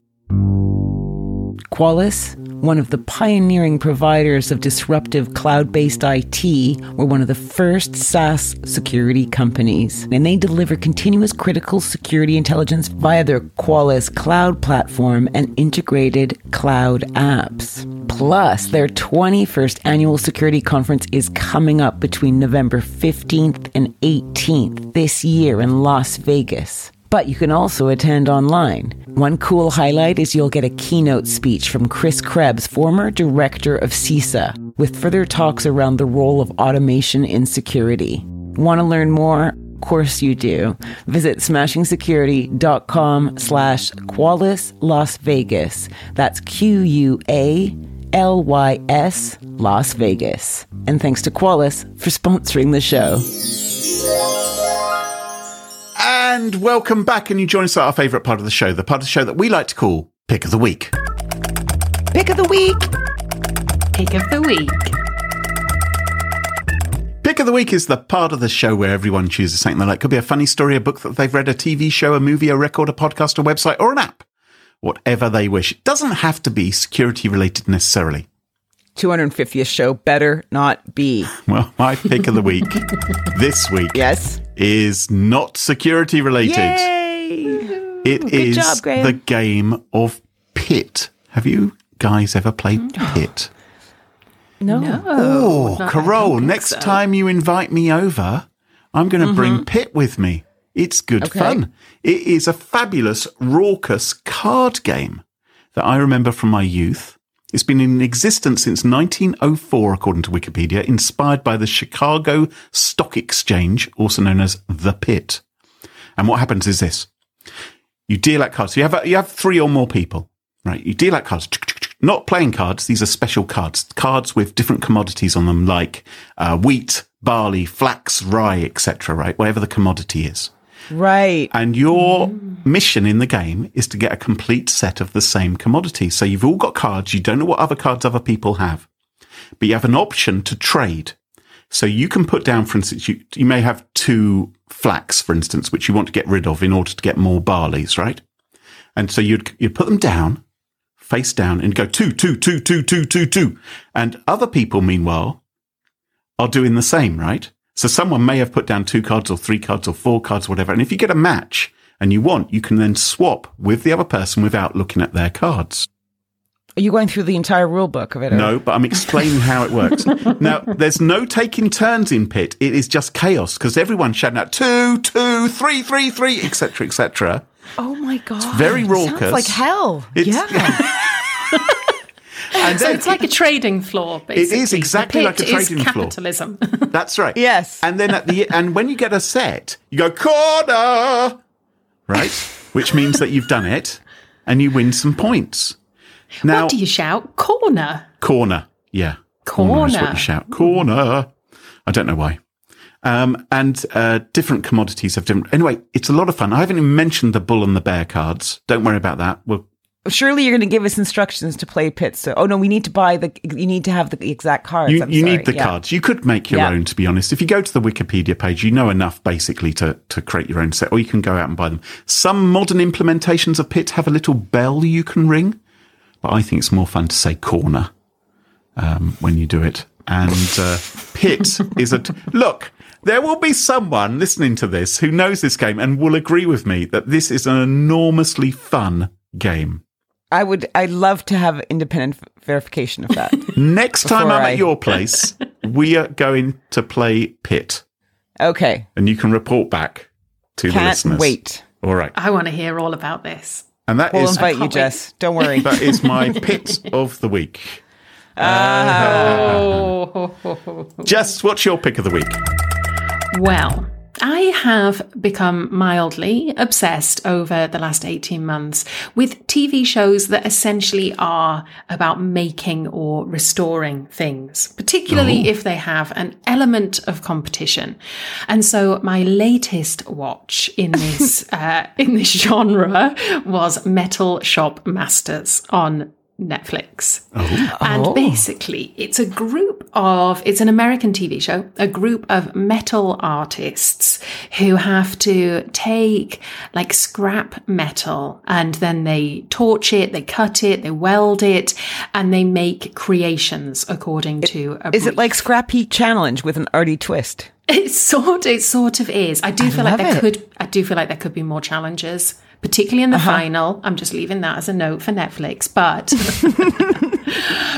Qualys, one of the pioneering providers of disruptive cloud-based I T, were one of the first SaaS security companies. And they deliver continuous critical security intelligence via their Qualys cloud platform and integrated cloud apps. Plus, their twenty-first annual security conference is coming up between November fifteenth and eighteenth this year in Las Vegas. But you can also attend online. One cool highlight is you'll get a keynote speech from Chris Krebs, former director of CISA, with further talks around the role of automation in security. Want to learn more? Of course you do. Visit smashing security dot com slash Qualys Las Vegas. That's Q U A L Y S Las Vegas. And thanks to Qualys for sponsoring the show. And welcome back, and you join us at our favourite part of the show, the part of the show that we like to call Pick of the Week. Pick of the Week. Pick of the Week. Pick of the Week is the part of the show where everyone chooses something they like. Could be a funny story, a book that they've read, a T V show, a movie, a record, a podcast, a website, or an app. Whatever they wish. It doesn't have to be security-related necessarily. two hundred fiftieth show, better not be. Well, my pick of the week this week yes. is not security related. Yay! It Good is job, Graham. The game of Pit. Have you guys ever played mm. Pit? No. no. Oh, Carole, next so. time you invite me over, I'm going to mm-hmm. bring Pit with me. It's good okay. fun. It is a fabulous, raucous card game that I remember from my youth. It's been in existence since nineteen oh four, according to Wikipedia, inspired by the Chicago Stock Exchange, also known as the Pit. And what happens is this. You deal out cards. So you have a, you have three or more people, right? You deal out cards. Not playing cards. These are special cards. Cards with different commodities on them, like uh, wheat, barley, flax, rye, et cetera, right? Whatever the commodity is. Right. And your mm. mission in the game is to get a complete set of the same commodity. So you've all got cards. You don't know what other cards other people have, but you have an option to trade. So you can put down, for instance, you, you may have two flax, for instance, which you want to get rid of in order to get more barleys, right? And so you'd, you'd put them down, face down, and go two, two, two, two, two, two, two. And other people, meanwhile, are doing the same, right? So someone may have put down two cards or three cards or four cards, or whatever. And if you get a match and you want, you can then swap with the other person without looking at their cards. Are you going through the entire rule book of it? No, but I'm explaining how it works. Now, there's no taking turns in Pit. It is just chaos because everyone's shouting out two, two, three, three, three, et cetera, et cetera. Oh, my God. It's very raucous. Sounds like hell. It's- yeah. And so then, it's like a trading floor, basically. It is exactly like a trading is capitalism. floor. capitalism. That's right. Yes. And then at the and when you get a set, you go, corner, right? Which means that you've done it and you win some points. Now, what do you shout? Corner. Corner. Yeah. Corner. Corner is what you shout. Corner. I don't know why. Um, and uh, different commodities have different... Anyway, it's a lot of fun. I haven't even mentioned the bull and the bear cards. Don't worry about that. We'll... Surely you're going to give us instructions to play Pit. So, oh no, we need to buy the... You need to have the exact cards. You, I'm you sorry. need the yeah. cards. You could make your yeah. own, to be honest. If you go to the Wikipedia page, you know enough basically to, to create your own set, or you can go out and buy them. Some modern implementations of Pit have a little bell you can ring, but I think it's more fun to say corner um, when you do it. And uh, Pit is a... T- Look... There will be someone listening to this who knows this game and will agree with me that this is an enormously fun game. I would, I'd love to have independent verification of that. Next time I'm I... at your place, we are going to play Pit. Okay. And you can report back to Can't the listeners. Wait. All right. I want to hear all about this. And that we'll is, invite you, wait. Jess. Don't worry. That is my Pit of the week. Oh. Jess, what's your pick of the week? Well, I have become mildly obsessed over the last eighteen months with T V shows that essentially are about making or restoring things, particularly oh. if they have an element of competition. And so my latest watch in this uh, in this genre was Metal Shop Masters on Netflix. Oh. And oh. basically, it's a group of, it's an American T V show, a group of metal artists who have to take like scrap metal and then they torch it, they cut it, they weld it, and they make creations according it, to a brief. Is it like Scrap Heap Challenge with an arty twist? It sort, it sort of is. I do I feel like there it. could, I do feel like there could be more challenges. Particularly in the uh-huh. final, I'm just leaving that as a note for Netflix. But,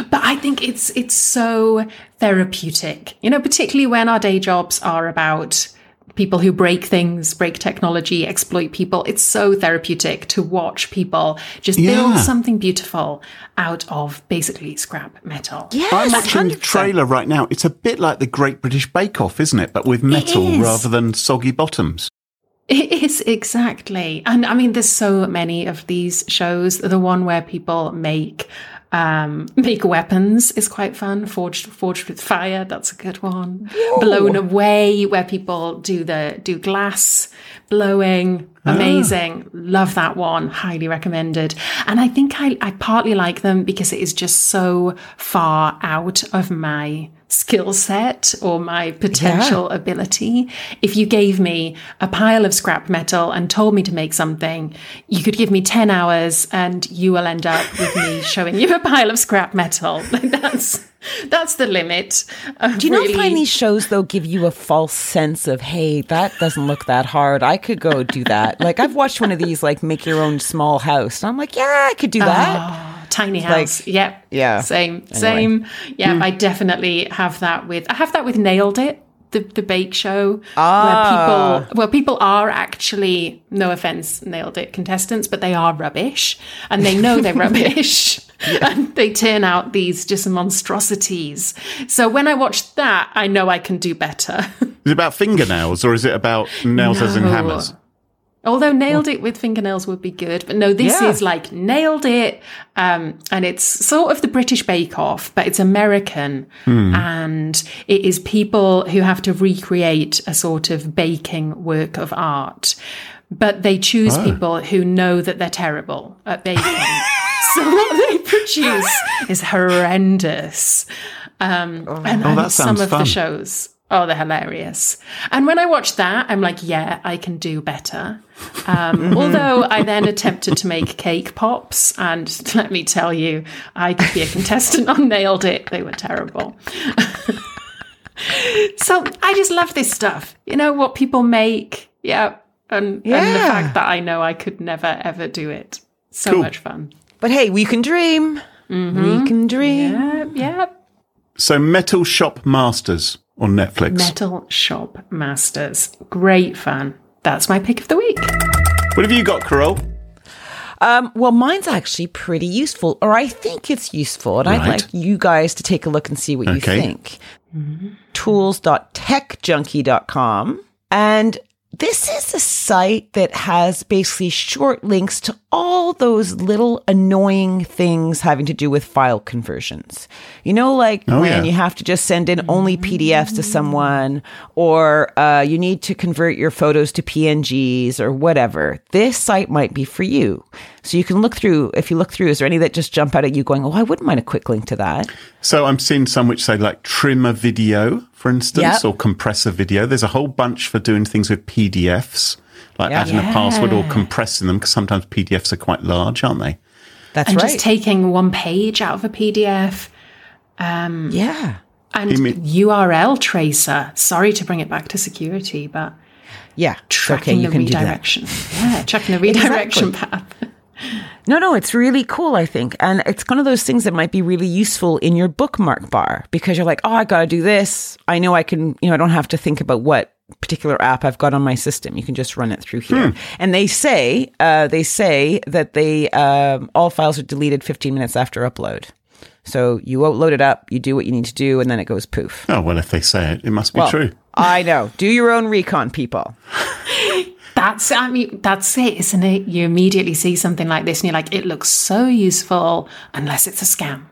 but I think it's it's so therapeutic, you know, particularly when our day jobs are about people who break things, break technology, exploit people. It's so therapeutic to watch people just yeah. build something beautiful out of basically scrap metal. Yes, I'm watching the trailer right now. It's a bit like the Great British Bake Off, isn't it? But with metal rather than soggy bottoms. It is, exactly. And I mean, there's so many of these shows. The one where people make um, make weapons is quite fun. Forged forged with fire, that's a good one. Whoa. Blown Away, where people do the do glass blowing. Amazing. Ah. Love that one. Highly recommended. And I think I, I partly like them because it is just so far out of my skill set or my potential yeah. ability. If you gave me a pile of scrap metal and told me to make something, you could give me ten hours and you will end up with me showing you a pile of scrap metal. That's that's the limit. I'm Do you really... not find these shows, though, give you a false sense of, hey, that doesn't look that hard. I could go do that. Like, I've watched one of these, like, make your own small house. And I'm like, yeah, I could do that. Oh. Tiny house. Like, yep. Yeah. Same. Anyway. Same. Yeah. Mm. I definitely have that with, I have that with Nailed It, the, the bake show ah. where people, well, people are actually, no offense, Nailed It contestants, but they are rubbish and they know they're rubbish yeah. and they turn out these just monstrosities. So when I watch that, I know I can do better. Is it about fingernails or is it about nails no. as in hammers? Although Nailed It with fingernails would be good. But no, this yeah. is like Nailed It. Um, and it's sort of the British Bake Off, but it's American. Mm. And it is people who have to recreate a sort of baking work of art. But they choose oh. people who know that they're terrible at baking. So what they produce is horrendous. Um, oh, and oh, and some of fun. the shows... Oh, they're hilarious. And when I watch that, I'm like, yeah, I can do better. Um, although I then attempted to make cake pops. And let me tell you, I could be a contestant on Nailed It. They were terrible. So I just love this stuff. You know, what people make. Yeah. And, yeah. and the fact that I know I could never, ever do it. So cool. much fun. But hey, we can dream. Mm-hmm. We can dream. Yep, yep. So Metal Shop Masters. On Netflix. Metal Shop Masters. Great fun. That's my pick of the week. What have you got, Carole? Um, well, mine's actually pretty useful, or I think it's useful, and right. I'd like you guys to take a look and see what okay. you think. Mm-hmm. tools dot tech junkie dot com. And This is a site that has basically short links to all those little annoying things having to do with file conversions. You know, like oh, when yeah. you have to just send in only P D Fs to someone, or uh, you need to convert your photos to P N Gs or whatever. This site might be for you. So you can look through, if you look through, is there any that just jump out at you going, oh, I wouldn't mind a quick link to that? So I'm seeing some which say like trim a video, for instance, yep. or compress a video. There's a whole bunch for doing things with P D Fs, like yeah. adding yeah. a password or compressing them, because sometimes P D Fs are quite large, aren't they? That's and right. And just taking one page out of a P D F. Um, yeah. And you mean- U R L tracer. Sorry to bring it back to security, but yeah, tracking okay, you the can redirection. Do that. Yeah, tracking the redirection exactly. path. No, no, it's really cool, I think. And it's one of those things that might be really useful in your bookmark bar, because you're like, oh, I got to do this. I know I can, you know, I don't have to think about what particular app I've got on my system. You can just run it through here. Hmm. And they say, uh, they say that they, um, all files are deleted fifteen minutes after upload. So you load it up, you do what you need to do, and then it goes poof. Oh, well, if they say it, it must be well, true. I know. Do your own recon, people. That's, I mean, that's it, isn't it? You immediately see something like this and you're like, it looks so useful, unless it's a scam.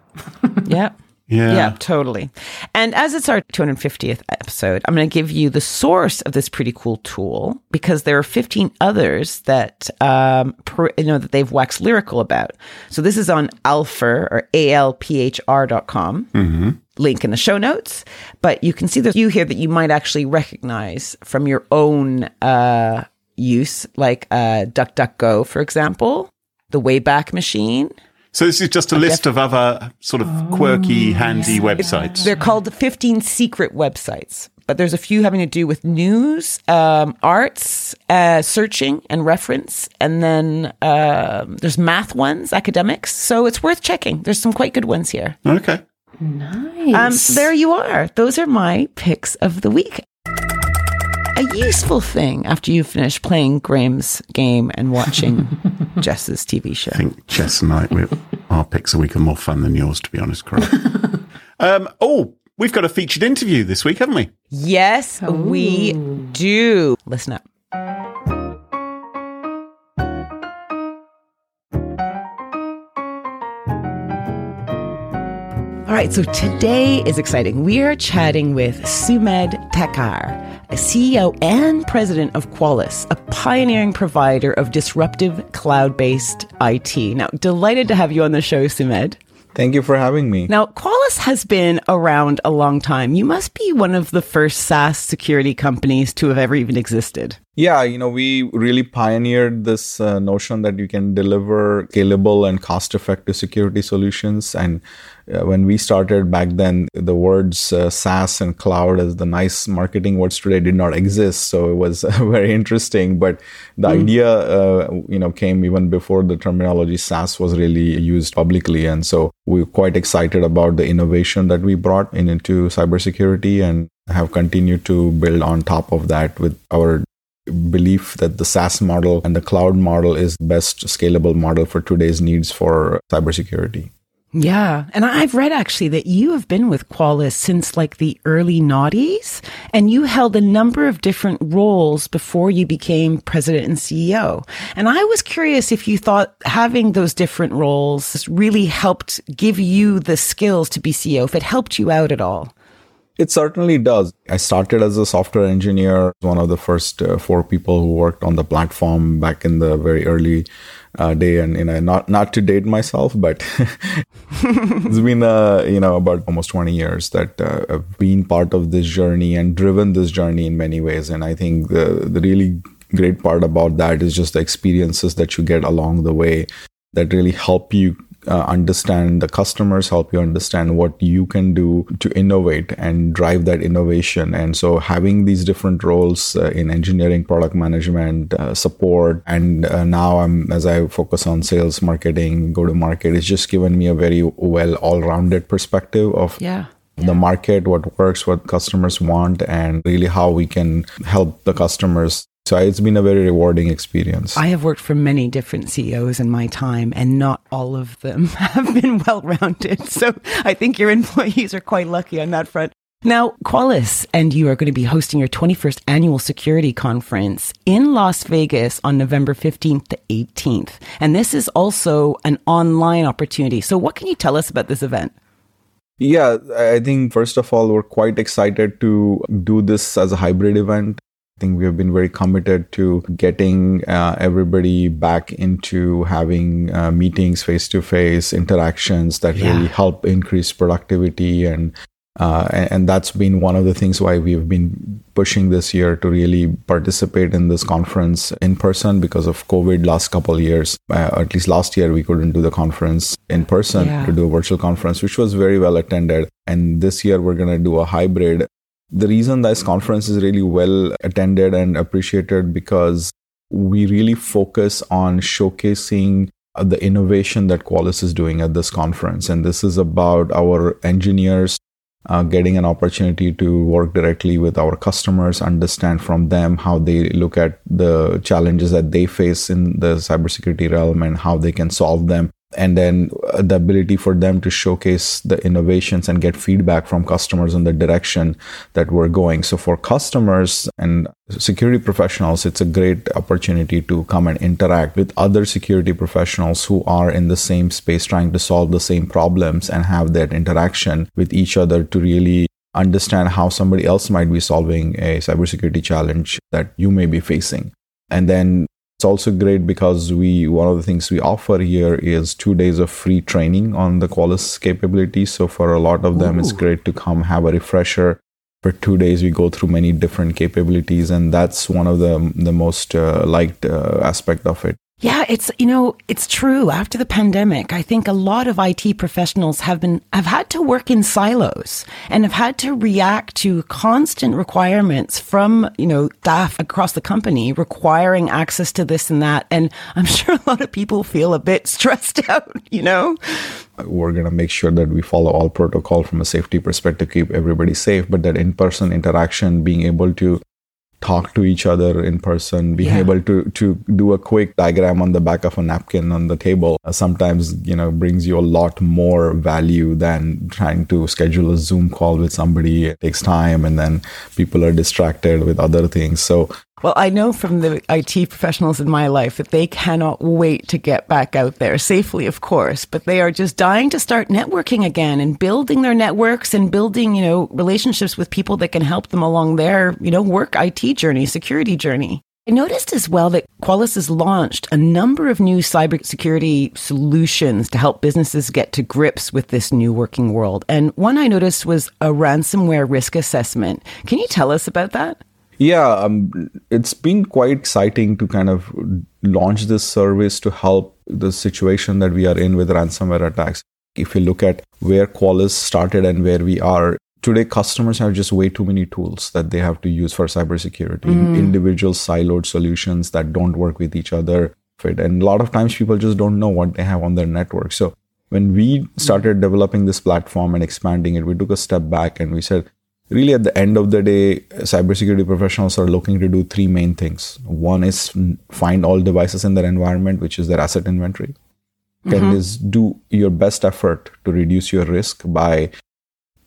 yeah. Yeah. Yeah, totally. And as it's our two hundred fiftieth episode, I'm going to give you the source of this pretty cool tool, because there are fifteen others that, um, per, you know, that they've waxed lyrical about. So this is on Alpher or A L P H R dot com. Mm-hmm. Link in the show notes, but you can see there's a few here that you might actually recognize from your own, uh, use, like uh, DuckDuckGo, for example, the Wayback Machine. So this is just a, a list def- of other sort of oh, quirky, handy yes. websites. It, they're called fifteen secret websites, but there's a few having to do with news, um, arts, uh, searching and reference, and then uh, there's math ones, academics. So it's worth checking. There's some quite good ones here. Okay. Nice. Um, so there you are. Those are my picks of the week. A useful thing after you finish playing Graham's game and watching Jess's T V show. I think Jess and I, we're, our picks a week are more fun than yours, to be honest, Carole. um, oh, we've got a featured interview this week, haven't we? Yes, Ooh. we do. Listen up. All right, so today is exciting. We are chatting with Sumedh Thakar, a C E O and president of Qualys, a pioneering provider of disruptive cloud-based I T. Now, delighted to have you on the show, Sumedh. Thank you for having me. Now, Qualys has been around a long time. You must be one of the first SaaS security companies to have ever even existed. Yeah, you know, we really pioneered this uh, notion that you can deliver scalable and cost-effective security solutions. And uh, when we started back then, the words uh, SaaS and cloud as the nice marketing words today did not exist. So it was uh, very interesting. But the mm. idea, uh, you know, came even before the terminology SaaS was really used publicly. And so we're quite excited about the innovation that we brought in into cybersecurity and have continued to build on top of that with our belief that the SaaS model and the cloud model is the best scalable model for today's needs for cybersecurity. Yeah. And I've read actually that you have been with Qualys since like the early noughties, and you held a number of different roles before you became president and C E O. And I was curious if you thought having those different roles really helped give you the skills to be C E O, if it helped you out at all. It certainly does. I started as a software engineer, one of the first uh, four people who worked on the platform back in the very early uh, day. And you know, not not to date myself, but it's been uh, you know about almost twenty years that uh, I've been part of this journey and driven this journey in many ways. And I think the the really great part about that is just the experiences that you get along the way that really help you Uh, understand the customers, help you understand what you can do to innovate and drive that innovation. And so having these different roles uh, in engineering, product management, uh, support, and uh, now I'm as I focus on sales, marketing, go-to-market, it's just given me a very well all-rounded perspective of yeah. Yeah. the market, what works, what customers want, and really how we can help the customers. So it's been a very rewarding experience. I have worked for many different C E Os in my time, and not all of them have been well-rounded. So I think your employees are quite lucky on that front. Now, Qualys and you are going to be hosting your twenty-first annual security conference in Las Vegas on November fifteenth to eighteenth. And this is also an online opportunity. So what can you tell us about this event? Yeah, I think first of all, we're quite excited to do this as a hybrid event. I think we have been very committed to getting uh, everybody back into having uh, meetings, face-to-face interactions that yeah. really help increase productivity. And uh, and that's been one of the things why we've been pushing this year to really participate in this conference in person because of COVID last couple of years, uh, or at least last year, we couldn't do the conference in person yeah. to do a virtual conference, which was very well attended. And this year, we're going to do a hybrid. The reason this conference is really well attended and appreciated because we really focus on showcasing the innovation that Qualys is doing at this conference. And this is about our engineers uh, getting an opportunity to work directly with our customers, understand from them how they look at the challenges that they face in the cybersecurity realm and how they can solve them. And then the ability for them to showcase the innovations and get feedback from customers on the direction that we're going. So for customers and security professionals, it's a great opportunity to come and interact with other security professionals who are in the same space trying to solve the same problems and have that interaction with each other to really understand how somebody else might be solving a cybersecurity challenge that you may be facing. And then it's also great because we one of the things we offer here is two days of free training on the Qualys capabilities. So for a lot of them, Ooh. It's great to come have a refresher. For two days, we go through many different capabilities, and that's one of the the most uh, liked uh, aspect of it. Yeah, it's you know it's true. After the pandemic, I think a lot of I T professionals have been have had to work in silos and have had to react to constant requirements from you know staff across the company requiring access to this and that. And I'm sure a lot of people feel a bit stressed out. You know, we're gonna make sure that we follow all protocol from a safety perspective, keep everybody safe. But that in-person interaction, being able to talk to each other in person, being yeah. able to to do a quick diagram on the back of a napkin on the table uh, sometimes you know brings you a lot more value than trying to schedule a Zoom call with somebody. It takes time, and then people are distracted with other things. So well, I know from the I T professionals in my life that they cannot wait to get back out there safely, of course, but they are just dying to start networking again and building their networks and building, you know, relationships with people that can help them along their, you know, work I T journey, security journey. I noticed as well that Qualys has launched a number of new cybersecurity solutions to help businesses get to grips with this new working world. And one I noticed was a ransomware risk assessment. Can you tell us about that? Yeah, um, it's been quite exciting to kind of launch this service to help the situation that we are in with ransomware attacks. If you look at where Qualys started and where we are today, customers have just way too many tools that they have to use for cybersecurity, mm. individual siloed solutions that don't work with each other. And a lot of times people just don't know what they have on their network. So when we started developing this platform and expanding it, we took a step back and we said, really, at the end of the day, cybersecurity professionals are looking to do three main things. One is find all devices in their environment, which is their asset inventory. Second mm-hmm. is do your best effort to reduce your risk by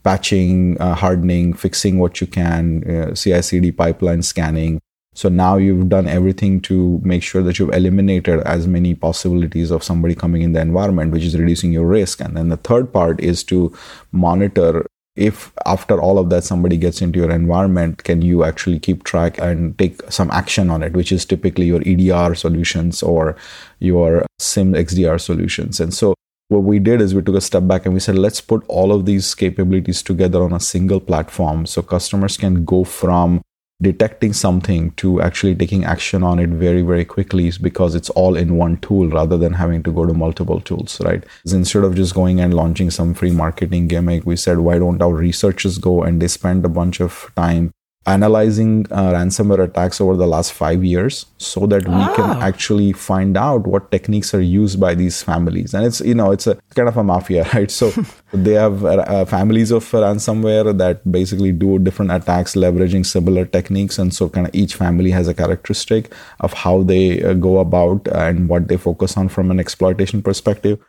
patching, uh, hardening, fixing what you can, uh, C I C D pipeline scanning. So now you've done everything to make sure that you've eliminated as many possibilities of somebody coming in the environment, which is reducing your risk. And then the third part is to monitor. If after all of that, somebody gets into your environment, can you actually keep track and take some action on it, which is typically your E D R solutions or your SIEM X D R solutions. And so what we did is we took a step back and we said, let's put all of these capabilities together on a single platform so customers can go from detecting something to actually taking action on it very, very quickly because it's all in one tool rather than having to go to multiple tools, right? Instead of just going and launching some free marketing gimmick, we said, why don't our researchers go and they spend a bunch of time analyzing uh, ransomware attacks over the last five years so that we oh. can actually find out what techniques are used by these families. And it's, you know, it's a kind of a mafia, right? So they have uh, families of ransomware that basically do different attacks leveraging similar techniques. And so kind of each family has a characteristic of how they uh, go about and what they focus on from an exploitation perspective.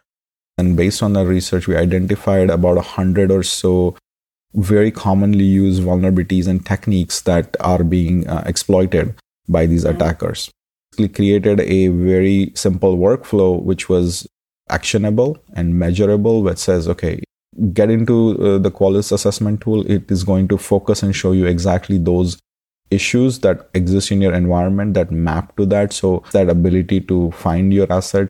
And based on our research, we identified about a hundred or so very commonly used vulnerabilities and techniques that are being uh, exploited by these mm-hmm. attackers. We created a very simple workflow which was actionable and measurable, which says, okay, get into uh, the Qualys assessment tool. It is going to focus and show you exactly those issues that exist in your environment that map to that. So that ability to find your asset,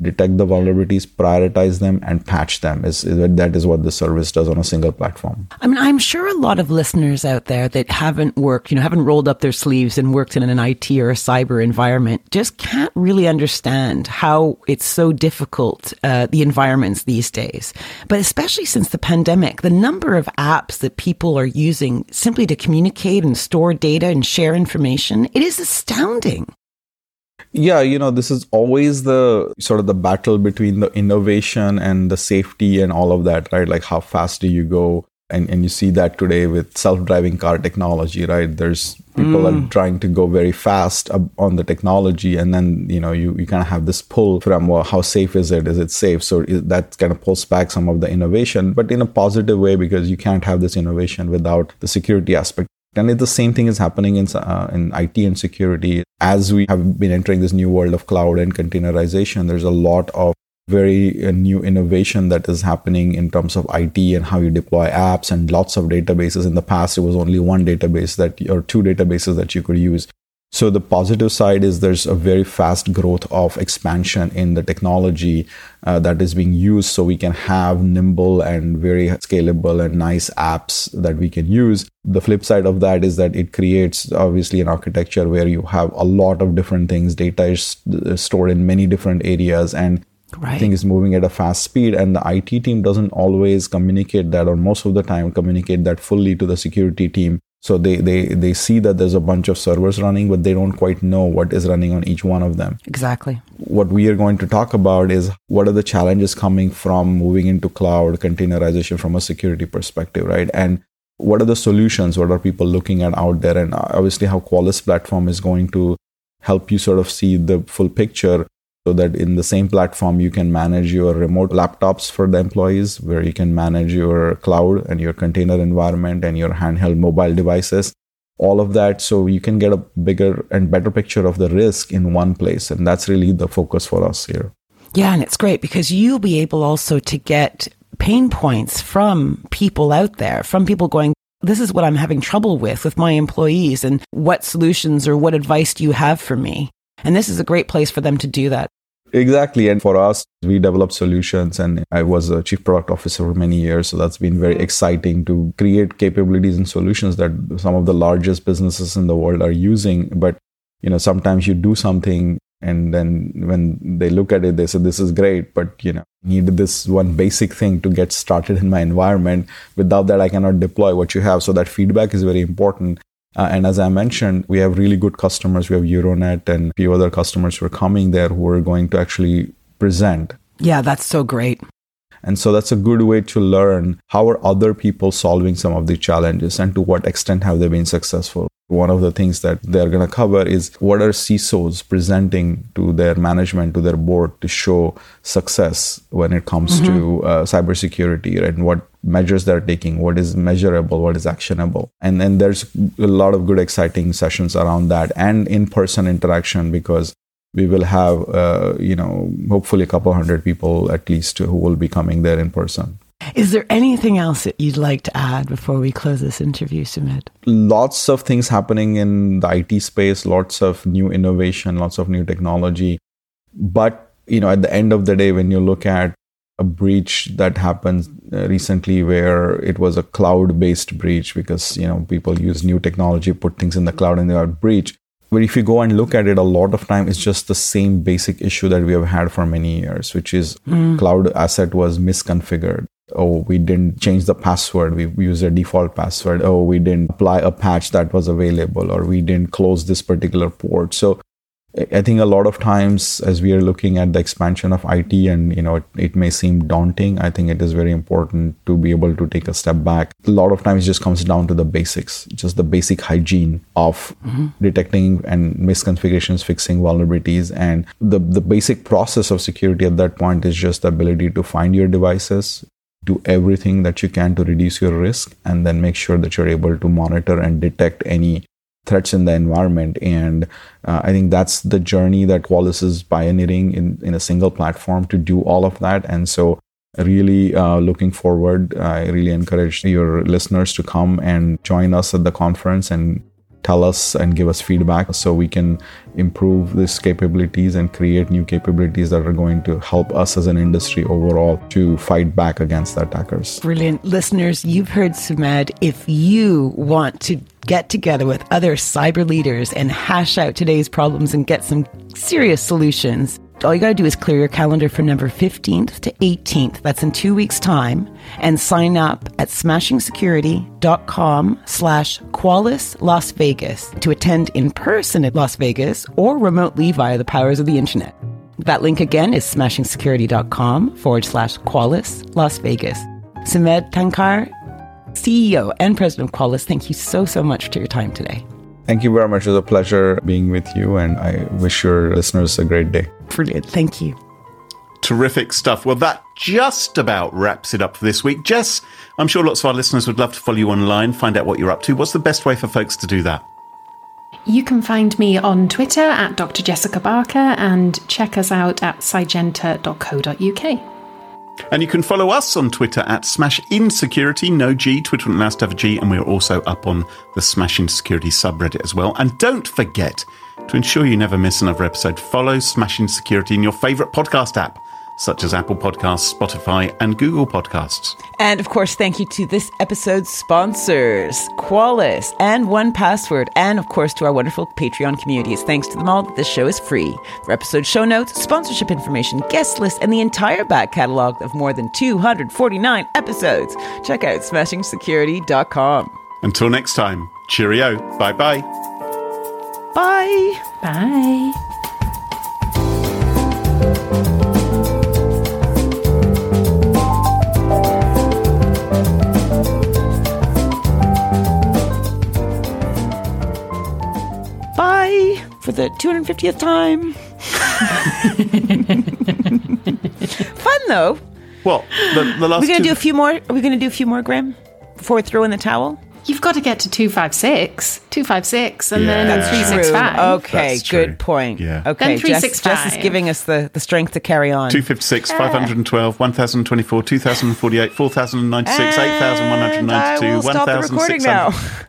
detect the vulnerabilities, prioritize them, and patch them. Is, is that is what the service does on a single platform. I mean, I'm sure a lot of listeners out there that haven't worked, you know, haven't rolled up their sleeves and worked in an I T or a cyber environment just can't really understand how it's so difficult, uh, the environments these days. But especially since the pandemic, the number of apps that people are using simply to communicate and store data and share information, it is astounding. Yeah, you know, this is always the sort of the battle between the innovation and the safety and all of that, right? Like how fast do you go? And and you see that today with self-driving car technology, right? There's people mm. are trying to go very fast on the technology. And then, you know, you, you kind of have this pull from, well, how safe is it? Is it safe? So that kind of pulls back some of the innovation, but in a positive way, because you can't have this innovation without the security aspect. And the same thing is happening in uh, in I T and security. As we have been entering this new world of cloud and containerization, there's a lot of very uh, new innovation that is happening in terms of I T and how you deploy apps and lots of databases. In the past, it was only one database that or two databases that you could use. So the positive side is there's a very fast growth of expansion in the technology uh, that is being used, so we can have nimble and very scalable and nice apps that we can use. The flip side of that is that it creates obviously an architecture where you have a lot of different things. Data is stored in many different areas and right. thing is moving at a fast speed, and the I T team doesn't always communicate that, or most of the time communicate that fully to the security team. So they, they they see that there's a bunch of servers running, but they don't quite know what is running on each one of them. Exactly. What we are going to talk about is what are the challenges coming from moving into cloud containerization from a security perspective, right? And what are the solutions? What are people looking at out there? And obviously how Qualys platform is going to help you sort of see the full picture, so that in the same platform, you can manage your remote laptops for the employees, where you can manage your cloud and your container environment and your handheld mobile devices, all of that. So you can get a bigger and better picture of the risk in one place. And that's really the focus for us here. Yeah, and it's great because you'll be able also to get pain points from people out there, from people going, this is what I'm having trouble with, with my employees, and what solutions or what advice do you have for me? And this is a great place for them to do that. Exactly. And for us, we develop solutions, and I was a chief product officer for many years. So that's been very exciting to create capabilities and solutions that some of the largest businesses in the world are using. But, you know, sometimes you do something and then when they look at it, they say, this is great, but, you know, I need this one basic thing to get started in my environment. Without that, I cannot deploy what you have. So that feedback is very important. Uh, and as I mentioned, we have really good customers. We have Euronet and a few other customers who are coming there who are going to actually present. Yeah, that's so great. And so that's a good way to learn how are other people solving some of the challenges and to what extent have they been successful. One of the things that they're going to cover is what are C I S Os presenting to their management, to their board to show success when it comes mm-hmm. to uh, cybersecurity, right? And what measures they're taking, what is measurable, what is actionable. And then there's a lot of good, exciting sessions around that and in-person interaction, because we will have, uh, you know, hopefully a couple hundred people at least who will be coming there in person. Is there anything else that you'd like to add before we close this interview, Sumedh? Lots of things happening in the I T space, lots of new innovation, lots of new technology. But, you know, at the end of the day, when you look at a breach that happened recently where it was a cloud-based breach because, you know, people use new technology, put things in the cloud and they are breached. But if you go and look at it, a lot of time, it's just the same basic issue that we have had for many years, which is mm. cloud asset was misconfigured. Oh, we didn't change the password. We used a default password. Oh, we didn't apply a patch that was available, or we didn't close this particular port. So I think a lot of times as we are looking at the expansion of I T and, you know, it, it may seem daunting. I think it is very important to be able to take a step back. A lot of times it just comes down to the basics, just the basic hygiene of mm-hmm. detecting and misconfigurations, fixing vulnerabilities. And the, the basic process of security at that point is just the ability to find your devices, do everything that you can to reduce your risk, and then make sure that you're able to monitor and detect any threats in the environment. And uh, I think that's the journey that Qualys is pioneering in, in a single platform to do all of that. And so really uh, looking forward, I really encourage your listeners to come and join us at the conference and tell us and give us feedback so we can improve these capabilities and create new capabilities that are going to help us as an industry overall to fight back against the attackers. Brilliant. Listeners, you've heard Sumedh. If you want to get together with other cyber leaders and hash out today's problems and get some serious solutions, all you got to do is clear your calendar from November fifteenth to eighteenth. That's in two weeks' time. And sign up at smashingsecurity.com slash Qualys Las Vegas to attend in person at Las Vegas or remotely via the powers of the internet. That link again is smashingsecurity.com forward slash Qualys Las Vegas. Sumedh Thakar, C E O and President of Qualys, thank you so, so much for your time today. Thank you very much. It was a pleasure being with you, and I wish your listeners a great day. Brilliant. Thank you. Terrific stuff. Well, that just about wraps it up for this week. Jess, I'm sure lots of our listeners would love to follow you online, find out what you're up to. What's the best way for folks to do that? You can find me on Twitter at Doctor Jessica Barker and check us out at cygenta dot co dot uk. And you can follow us on Twitter at Smash Insecurity, no G. Twitter wouldn't allow us to have a G, and we're also up on the Smash Insecurity subreddit as well. And don't forget, to ensure you never miss another episode, follow Smash Insecurity in your favourite podcast app, such as Apple Podcasts, Spotify, and Google Podcasts. And, of course, thank you to this episode's sponsors, Qualys and OnePassword, and, of course, to our wonderful Patreon communities. Thanks to them all, this show is free. For episode show notes, sponsorship information, guest lists, and the entire back catalogue of more than two hundred forty-nine episodes, check out smashing security dot com. Until next time, cheerio. Bye-bye. Bye. Bye. For the two hundred fiftieth time. Fun, though. Well, the, the last We're going to two... do a few more. Are we going to do a few more, Graham, before we throw in the towel? You've got to get to two fifty-six. two fifty-six and yeah. then three sixty-five. Okay, that's good true. point. Yeah. Okay, then three sixty-five. Jess, Jess is giving us the, the strength to carry on. two fifty-six, yeah. five twelve, one thousand twenty-four, two thousand forty-eight, four thousand ninety-six, eight thousand one hundred ninety-two, one thousand six hundred.